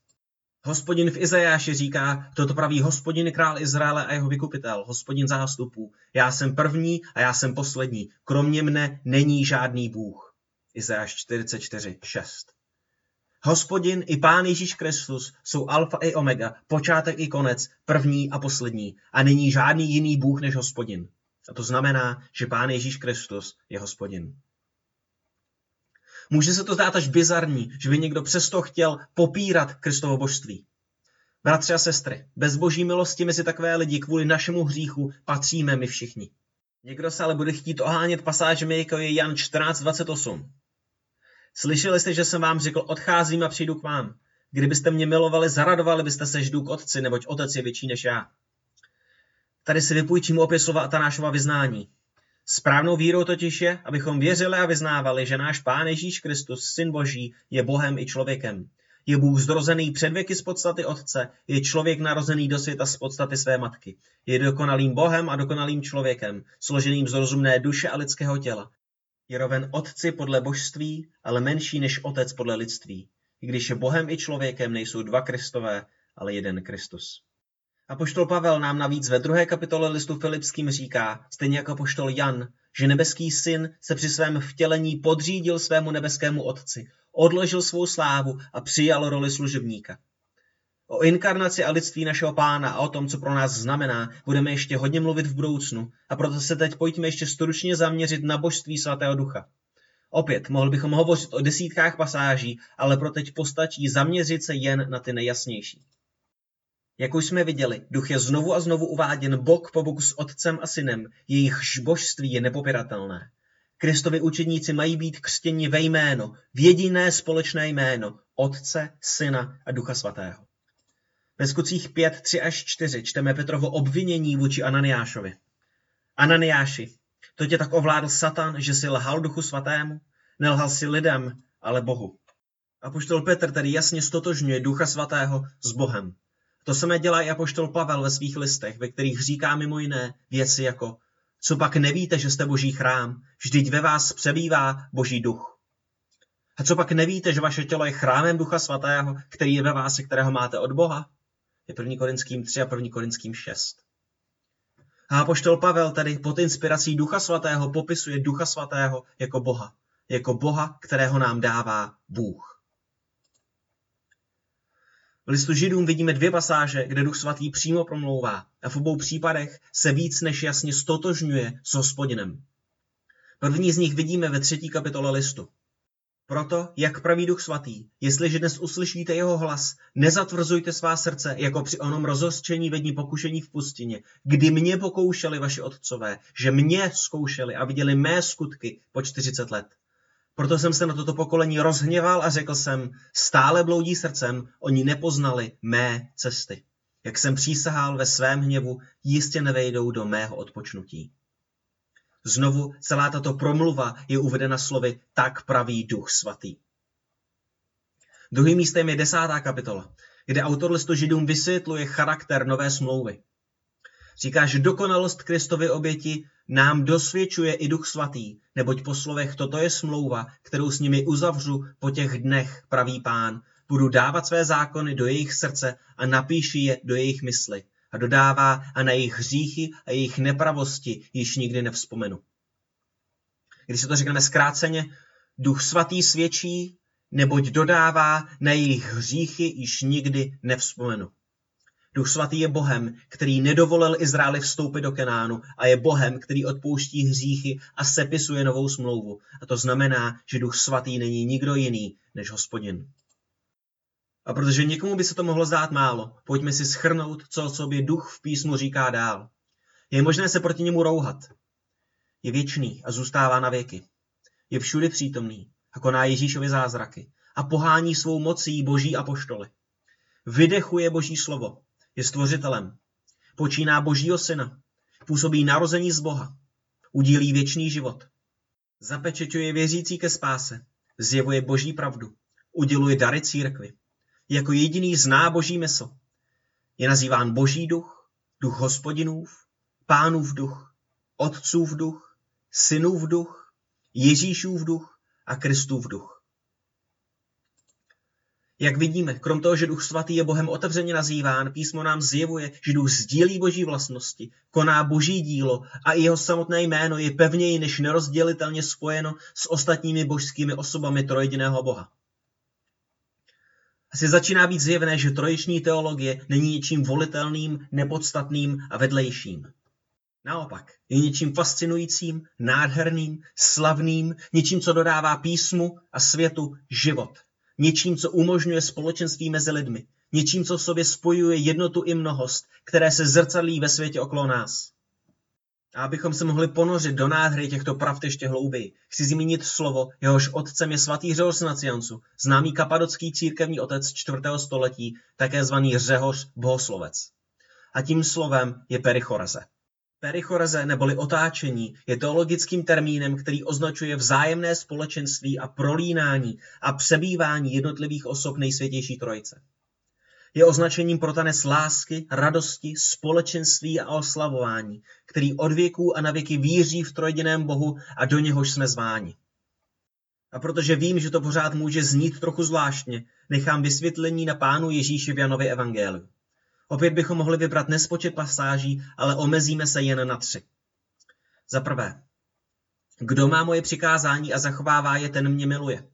Hospodin v Izajáši říká: toto praví Hospodin, král Izraele a jeho vykupitel, Hospodin zástupů. Já jsem první a já jsem poslední. Kromě mne není žádný Bůh. Izajáš čtyřicet čtyři šest. Hospodin i Pán Ježíš Kristus jsou alfa i omega, počátek i konec, první a poslední. A není žádný jiný Bůh než Hospodin. A to znamená, že Pán Ježíš Kristus je Hospodin. Může se to zdát až bizarní, že by někdo přesto chtěl popírat Kristovo božství. Bratři a sestry, bez boží milosti mezi takové lidi kvůli našemu hříchu patříme my všichni. Někdo se ale bude chtít ohánět pasážemi, jako je Jan čtrnáct dvacet osm. Slyšeli jste, že jsem vám řekl, odcházím a přijdu k vám. Kdybyste mě milovali, zaradovali byste se, jdu k otci, neboť otec je větší než já. Tady si vypůjčím opět slova Atanášova vyznání. Správnou vírou totiž je, abychom věřili a vyznávali, že náš Pán Ježíš Kristus, Syn Boží, je Bohem i člověkem. Je Bůh zrozený předvěky z podstaty Otce, je člověk narozený do světa z podstaty své matky. Je dokonalým Bohem a dokonalým člověkem, složeným z rozumné duše a lidského těla. Je roven Otci podle božství, ale menší než Otec podle lidství. I když je Bohem i člověkem, nejsou dva Kristové, ale jeden Kristus. Apoštol Pavel nám navíc ve druhé kapitole listu Filipským říká, stejně jako apoštol Jan, že nebeský Syn se při svém vtělení podřídil svému nebeskému Otci, odložil svou slávu a přijal roli služebníka. O inkarnaci a lidství našeho Pána a o tom, co pro nás znamená, budeme ještě hodně mluvit v budoucnu, a proto se teď pojďme ještě stručně zaměřit na božství svatého Ducha. Opět, mohli bychom hovořit o desítkách pasáží, ale pro teď postačí zaměřit se jen na ty nejjasnější. Jak už jsme viděli, Duch je znovu a znovu uváděn bok po boku s Otcem a Synem, jejichž božství je nepopiratelné. Kristovi učedníci mají být křtěni ve jméno, v jediné společné jméno, Otce, Syna a Ducha Svatého. Ve Skutcích pět tři až čtyři čteme Petrovo obvinění vůči Ananiášovi. Ananiáši, to tě tak ovládl Satan, že si lhal Duchu Svatému? Nelhal si lidem, ale Bohu. Apoštol Petr tedy jasně stotožňuje Ducha Svatého s Bohem. To samé dělá i apoštol Pavel ve svých listech, ve kterých říká mimo jiné věci jako: co pak nevíte, že jste Boží chrám, vždyť ve vás přebývá Boží duch. A co pak nevíte, že vaše tělo je chrámem Ducha Svatého, který je ve vás, kterého máte od Boha? Je první Korinským tři a první Korinským šest. A apoštol Pavel tedy pod inspirací Ducha Svatého popisuje Ducha Svatého jako Boha, jako Boha, kterého nám dává Bůh. V listu Židům vidíme dvě pasáže, kde Duch svatý přímo promlouvá a v obou případech se víc než jasně stotožňuje s Hospodinem. První z nich vidíme ve třetí kapitole listu. Proto, jak praví Duch svatý, jestliže dnes uslyšíte jeho hlas, nezatvrzujte svá srdce jako při onom rozhořčení ve dní pokušení v pustině, kdy mě pokoušeli vaši otcové, že mě zkoušeli a viděli mé skutky po čtyřicet let. Proto jsem se na toto pokolení rozhněval a řekl jsem, stále bloudí srdcem, oni nepoznali mé cesty. Jak jsem přísahal ve svém hněvu, jistě nevejdou do mého odpočnutí. Znovu celá tato promluva je uvedena slovy tak praví Duch svatý. Druhým místem je desátá kapitola, kde autor listu Židům vysvětluje charakter nové smlouvy. Říká, že dokonalost Kristovy oběti nám dosvědčuje i Duch svatý, neboť po slovech toto je smlouva, kterou s nimi uzavřu po těch dnech, praví Pán. Budu dávat své zákony do jejich srdce a napíši je do jejich mysli. A dodává, a na jejich hříchy a jejich nepravosti již nikdy nevzpomenu. Když se to řekneme zkráceně, Duch svatý svědčí, neboť dodává, na jejich hříchy již nikdy nevzpomenu. Duch svatý je Bohem, který nedovolil Izraeli vstoupit do Kenánu a je Bohem, který odpouští hříchy a sepisuje novou smlouvu. A to znamená, že Duch svatý není nikdo jiný než Hospodin. A protože někomu by se to mohlo zdát málo, pojďme si shrnout, co o sobě Duch v písmu říká dál. Je možné se proti němu rouhat. Je věčný a zůstává na věky. Je všudy přítomný a koná Ježíšovy zázraky a pohání svou mocí boží apoštoly. Vydechuje boží slovo, je stvořitelem, počíná božího syna, působí narození z Boha, udílí věčný život, zapečeťuje věřící ke spáse, zjevuje boží pravdu, uděluje dary církvi. Jako jediný zná boží mysl. Je nazýván boží duch, duch hospodinův, pánův duch, otcův duch, synův duch, Ježíšův duch a Kristův duch. Jak vidíme, krom toho, že Duch svatý je Bohem otevřeně nazýván, písmo nám zjevuje, že Duch sdílí boží vlastnosti, koná boží dílo a i jeho samotné jméno je pevněji než nerozdělitelně spojeno s ostatními božskými osobami trojediného Boha. Asi začíná být zjevné, že trojiční teologie není něčím volitelným, nepodstatným a vedlejším. Naopak, je něčím fascinujícím, nádherným, slavným, něčím, co dodává písmu a světu život. Něčím, co umožňuje společenství mezi lidmi. Něčím, co v sobě spojuje jednotu i mnohost, které se zrcadlí ve světě okolo nás. A abychom se mohli ponořit do nádhry těchto pravd ještě hlouběji, chci zmínit slovo, jehož otcem je svatý Řehoř z Naciancu, známý kapadocký církevní otec čtvrtého století, také zvaný Řehoř bohoslovec. A tím slovem je perichoreze. Perichoreze neboli otáčení je teologickým termínem, který označuje vzájemné společenství a prolínání a přebývání jednotlivých osob nejsvětější trojice. Je označením pro tanec lásky, radosti, společenství a oslavování, který od věků a na věky víří v trojjediném Bohu a do něhož jsme zváni. A protože vím, že to pořád může znít trochu zvláštně, nechám vysvětlení na Pánu Ježíši v Janově evangeliu. Opět bychom mohli vybrat nespočet pasáží, ale omezíme se jen na tři. Za prvé, kdo má moje přikázání a zachovává je, ten mě miluje.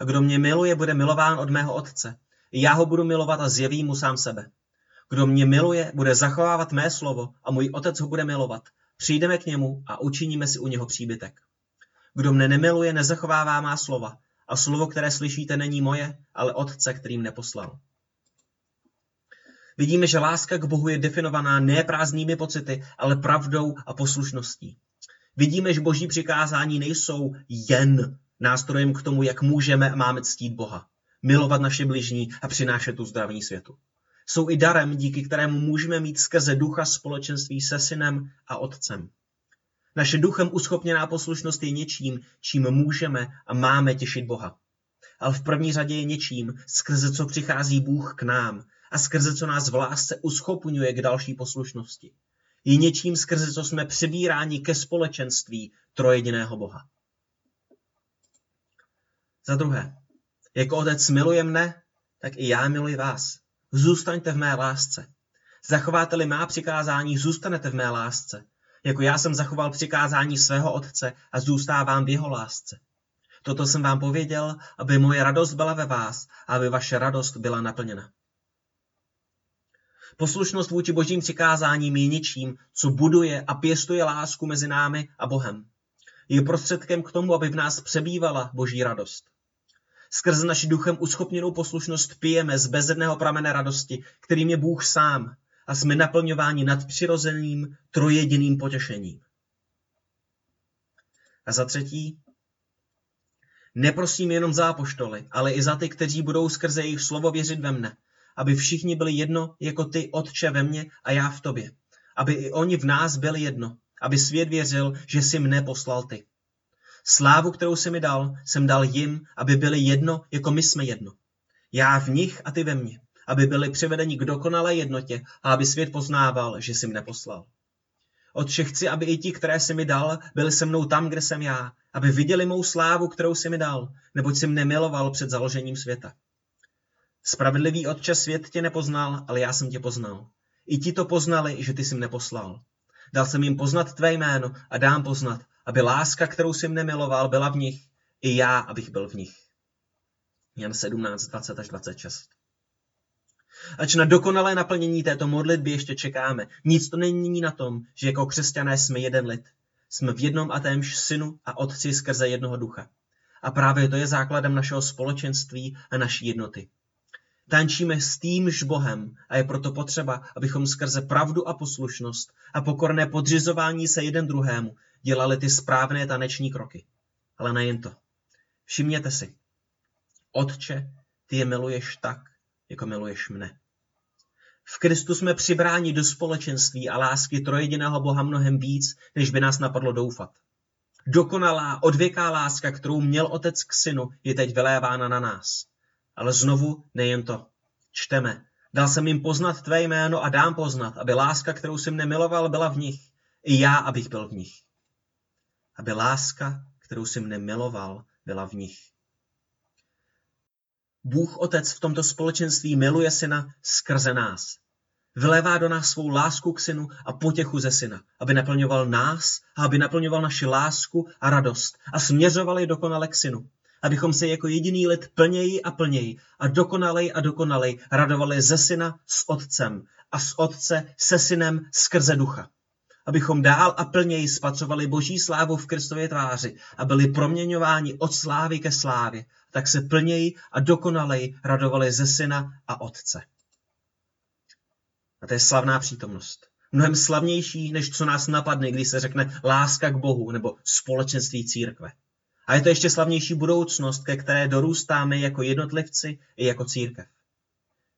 A kdo mě miluje, bude milován od mého Otce. Já ho budu milovat a zjevím mu sám sebe. Kdo mě miluje, bude zachovávat mé slovo a můj Otec ho bude milovat. Přijdeme k němu a učiníme si u něho příbytek. Kdo mne nemiluje, nezachovává má slova. A slovo, které slyšíte, není moje, ale Otce, který mne poslal. Vidíme, že láska k Bohu je definovaná ne prázdnými pocity, ale pravdou a poslušností. Vidíme, že boží přikázání nejsou jen nástrojem k tomu, jak můžeme a máme ctít Boha, milovat naše bližní a přinášet tu zdravní světu. Jsou i darem, díky kterému můžeme mít skrze ducha společenství se synem a otcem. Naše duchem uschopněná poslušnost je něčím, čím můžeme a máme těšit Boha. Ale v první řadě je něčím, skrze co přichází Bůh k nám a skrze co nás v lásce uschopňuje k další poslušnosti. Je něčím, skrze co jsme přibíráni ke společenství trojediného Boha. Za druhé, jako Otec miluje mne, tak i já miluji vás. Zůstaňte v mé lásce. Zachováte-li má přikázání, zůstanete v mé lásce. Jako já jsem zachoval přikázání svého Otce a zůstávám v jeho lásce. Toto jsem vám pověděl, aby moje radost byla ve vás a aby vaše radost byla naplněna. Poslušnost vůči božím přikázáním je něčím, co buduje a pěstuje lásku mezi námi a Bohem. Je prostředkem k tomu, aby v nás přebývala boží radost. Skrz naši duchem uschopněnou poslušnost pijeme z bezedného pramene radosti, kterým je Bůh sám, a jsme naplňováni nadpřirozeným, trojjediným potěšením. A za třetí, neprosím jenom za apoštoly, ale i za ty, kteří budou skrze jejich slovo věřit ve mne, aby všichni byli jedno jako ty, Otče, ve mně a já v tobě. Aby i oni v nás byli jedno, aby svět věřil, že jsi mne poslal ty. Slávu, kterou jsi mi dal, jsem dal jim, aby byli jedno, jako my jsme jedno. Já v nich a ty ve mně, aby byli přivedeni k dokonalé jednotě a aby svět poznával, že jsi mne poslal. Otče, chci, aby i ti, které jsi mi dal, byli se mnou tam, kde jsem já, aby viděli mou slávu, kterou jsi mi dal, neboť jsi mne miloval před založením světa. Spravedlivý Otče, svět tě nepoznal, ale já jsem tě poznal. I ti to poznali, že ty jsi mne poslal. Dal jsem jim poznat tvé jméno a dám poznat, aby láska, kterou jsi mne miloval, byla v nich, i já, abych byl v nich. Jan sedmnáct, dvacet až dvacet šest. Ač na dokonalé naplnění této modlitby ještě čekáme, nic to není na tom, že jako křesťané jsme jeden lid. Jsme v jednom a témž Synu a Otci skrze jednoho ducha. A právě to je základem našeho společenství a naší jednoty. Tančíme s týmž Bohem a je proto potřeba, abychom skrze pravdu a poslušnost a pokorné podřizování se jeden druhému dělali ty správné taneční kroky. Ale nejen to. Všimněte si. Otče, ty je miluješ tak, jako miluješ mne. V Kristu jsme přibráni do společenství a lásky trojediného Boha mnohem víc, než by nás napadlo doufat. Dokonalá, odvěká láska, kterou měl Otec k Synu, je teď vylévána na nás. Ale znovu nejen to. Čteme. Dal jsem jim poznat tvé jméno a dám poznat, aby láska, kterou jsem nemiloval, byla v nich. I já, abych byl v nich. Aby láska, kterou jsem nemiloval, byla v nich. Bůh Otec v tomto společenství miluje Syna skrze nás. Vylevá do nás svou lásku k Synu a potěchu ze Syna, aby naplňoval nás a aby naplňoval naši lásku a radost a směřoval je dokonale k Synu, abychom se jako jediný lid plněji a plněji a dokonalej a dokonalej radovali ze Syna s Otcem a z Otce se Synem skrze Ducha. Abychom dál a plněji spatřovali boží slávu v Kristově tváři a byli proměňováni od slávy ke slávě, tak se plněji a dokonaleji radovali ze Syna a Otce. A to je slavná přítomnost. Mnohem slavnější, než co nás napadne, když se řekne láska k Bohu nebo společenství církve. A je to ještě slavnější budoucnost, ke které dorůstáme jako jednotlivci i jako církev.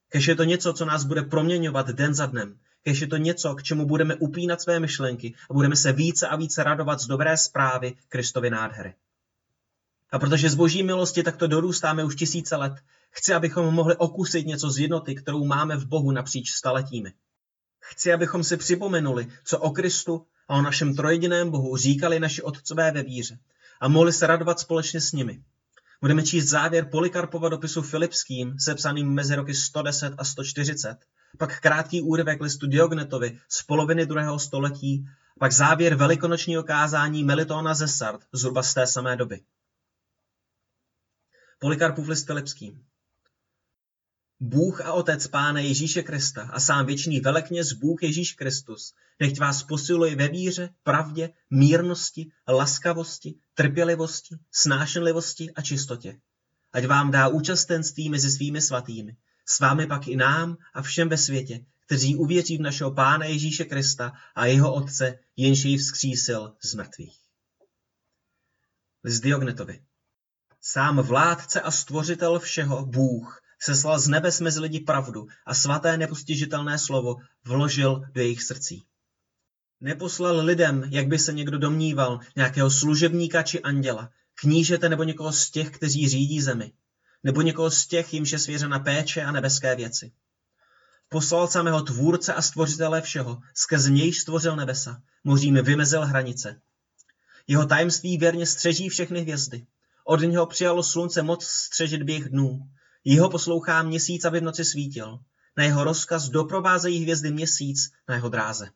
Kež je to něco, co nás bude proměňovat den za dnem. Kež je to něco, k čemu budeme upínat své myšlenky a budeme se více a více radovat z dobré zprávy Kristovy nádhery. A protože z boží milosti takto dorůstáme už tisíce let, chci, abychom mohli okusit něco z jednoty, kterou máme v Bohu napříč staletími. Chci, abychom si připomenuli, co o Kristu a o našem trojjediném Bohu říkali naši otcové ve víře a mohli se radovat společně s nimi. Budeme číst závěr Polikarpova dopisu Filipským, sepsaným mezi roky sto deset a sto čtyřicet, pak krátký úryvek listu Diognetovi z poloviny druhého století, pak závěr velikonočního kázání Melitona ze Sard zhruba z té samé doby. Polikarpův list Filipským. Bůh a Otec Pána Ježíše Krista a sám věčný velekněz Bůh Ježíš Kristus, nechť vás posiluje ve víře, pravdě, mírnosti, laskavosti, trpělivosti, snášenlivosti a čistotě. Ať vám dá účastenství mezi svými svatými, s vámi pak i nám a všem ve světě, kteří uvěří v našeho Pána Ježíše Krista a jeho Otce, jenž jej vzkřísil z mrtvých. List Diognetovi. Sám vládce a stvořitel všeho, Bůh, seslal z nebes mezi lidi pravdu a svaté nepostižitelné slovo vložil do jejich srdcí. Neposlal lidem, jak by se někdo domníval, nějakého služebníka či anděla, knížete nebo někoho z těch, kteří řídí zemi, nebo někoho z těch, jimž je svěřena péče a nebeské věci. Poslal samého tvůrce a stvořitele všeho, skrz nějž stvořil nebesa, mořím vymezil hranice. Jeho tajemství věrně střeží všechny hvězdy. Od něho přijalo slunce moc střežit běh dnů. Jeho poslouchá měsíc, aby v noci svítil. Na jeho rozkaz doprovázejí hvězdy měsíc na jeho dráze.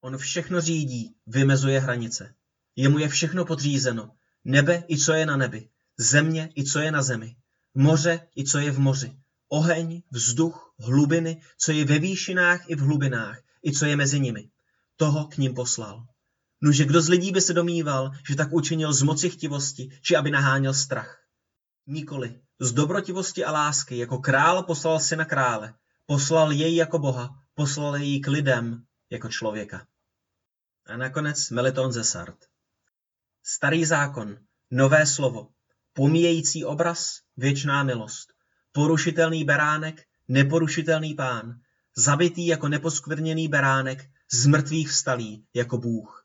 On všechno řídí, vymezuje hranice. Jemu je všechno podřízeno. Nebe i co je na nebi. Země i co je na zemi. Moře i co je v moři. Oheň, vzduch, hlubiny, co je ve výšinách i v hlubinách, i co je mezi nimi. Toho k ním poslal. Nuže kdo z lidí by se domýval, že tak učinil z moci chtivosti, či aby naháněl strach? Nikoli. Z dobrotivosti a lásky, jako král poslal syna krále, poslal jej jako Boha, poslal jej k lidem jako člověka. A nakonec Meleton ze Sard. Starý zákon, nové slovo, pomíjející obraz, věčná milost, porušitelný beránek, neporušitelný pán, zabitý jako neposkvrněný beránek, z mrtvých vstalý jako Bůh.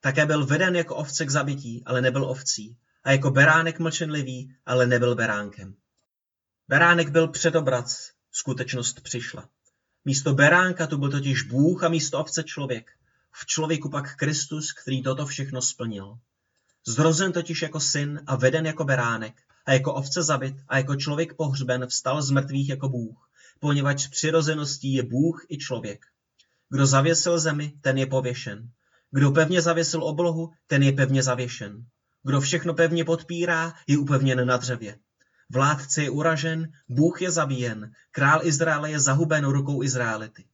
Také byl veden jako ovce k zabití, ale nebyl ovcí, a jako beránek mlčenlivý, ale nebyl beránkem. Beránek byl předobraz, skutečnost přišla. Místo beránka tu byl totiž Bůh a místo ovce člověk. V člověku pak Kristus, který toto všechno splnil. Zrozen totiž jako syn a veden jako beránek a jako ovce zabit a jako člověk pohřben vstal z mrtvých jako Bůh, poněvadž přirozeností je Bůh i člověk. Kdo zavěsil zemi, ten je pověšen. Kdo pevně zavěsil oblohu, ten je pevně zavěšen. Kdo všechno pevně podpírá, je upevněn na dřevě. Vládce je uražen, Bůh je zabíjen, král Izraele je zahuben rukou Izraelity.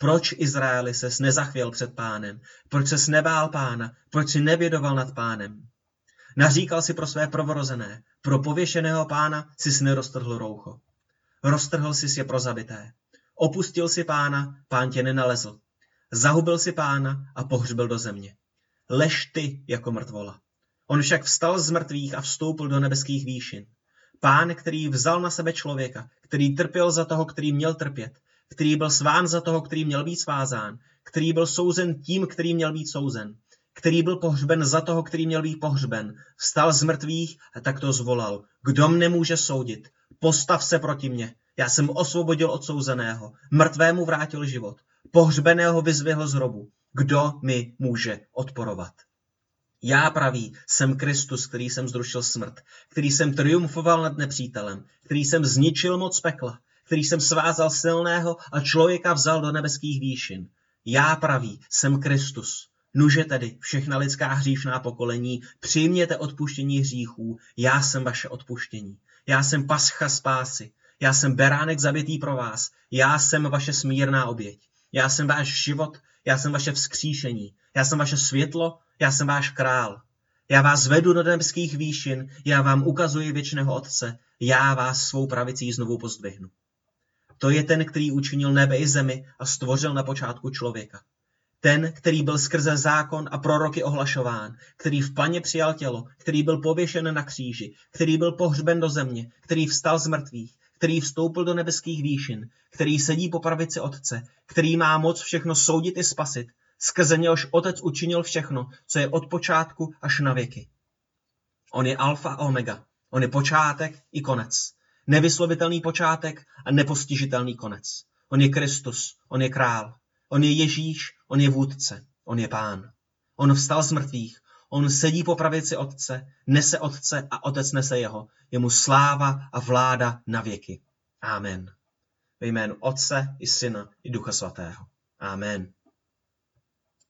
Proč Izraeli ses nezachvěl před pánem? Proč ses nebál pána? Proč si nebědoval nad pánem? Naříkal si pro své prvorozené, pro pověšeného pána sis neroztrhl roucho. Roztrhl sis je pro zabité. Opustil si pána, pán tě nenalezl. Zahubil si pána a pohřbil do země. Lež ty jako mrtvola. On však vstal z mrtvých a vstoupil do nebeských výšin. Pán, který vzal na sebe člověka, který trpěl za toho, který měl trpět, který byl sván za toho, který měl být svázán, který byl souzen tím, který měl být souzen, který byl pohřben za toho, který měl být pohřben, vstal z mrtvých a takto zvolal. Kdo mne může soudit? Postav se proti mně. Já jsem osvobodil odsouzeného, mrtvému vrátil život, pohřbeného vyzvihl z hrobu. Kdo mi může odporovat? Já pravý jsem Kristus, který jsem zrušil smrt, který jsem triumfoval nad nepřítelem, který jsem zničil moc pekla, který jsem svázal silného a člověka vzal do nebeských výšin. Já pravý jsem Kristus. Nuže tedy všechna lidská hříšná pokolení, přijměte odpuštění hříchů, já jsem vaše odpuštění. Já jsem pascha spásy, já jsem beránek zabitý pro vás, já jsem vaše smírná oběť, já jsem váš život, já jsem vaše vzkříšení, já jsem vaše světlo, já jsem váš král. Já vás vedu do nebeských výšin, já vám ukazuji věčného Otce, já vás svou pravicí znovu pozdvihnu. To je ten, který učinil nebe i zemi a stvořil na počátku člověka. Ten, který byl skrze zákon a proroky ohlašován, který v paně přijal tělo, který byl pověšen na kříži, který byl pohřben do země, který vstal z mrtvých, který vstoupil do nebeských výšin, který sedí po pravici Otce, který má moc všechno soudit i spasit, skrze něhož Otec učinil všechno, co je od počátku až na věky. On je alfa a omega, on je počátek i konec. Nevyslovitelný počátek a nepostižitelný konec. On je Kristus, on je král, on je Ježíš, on je vůdce, on je pán. On vstal z mrtvých, on sedí po pravici Otce, nese Otce a Otec nese jeho. Jemu sláva a vláda na věky. Amen. Ve jménu Otce i Syna i Ducha Svatého. Amen.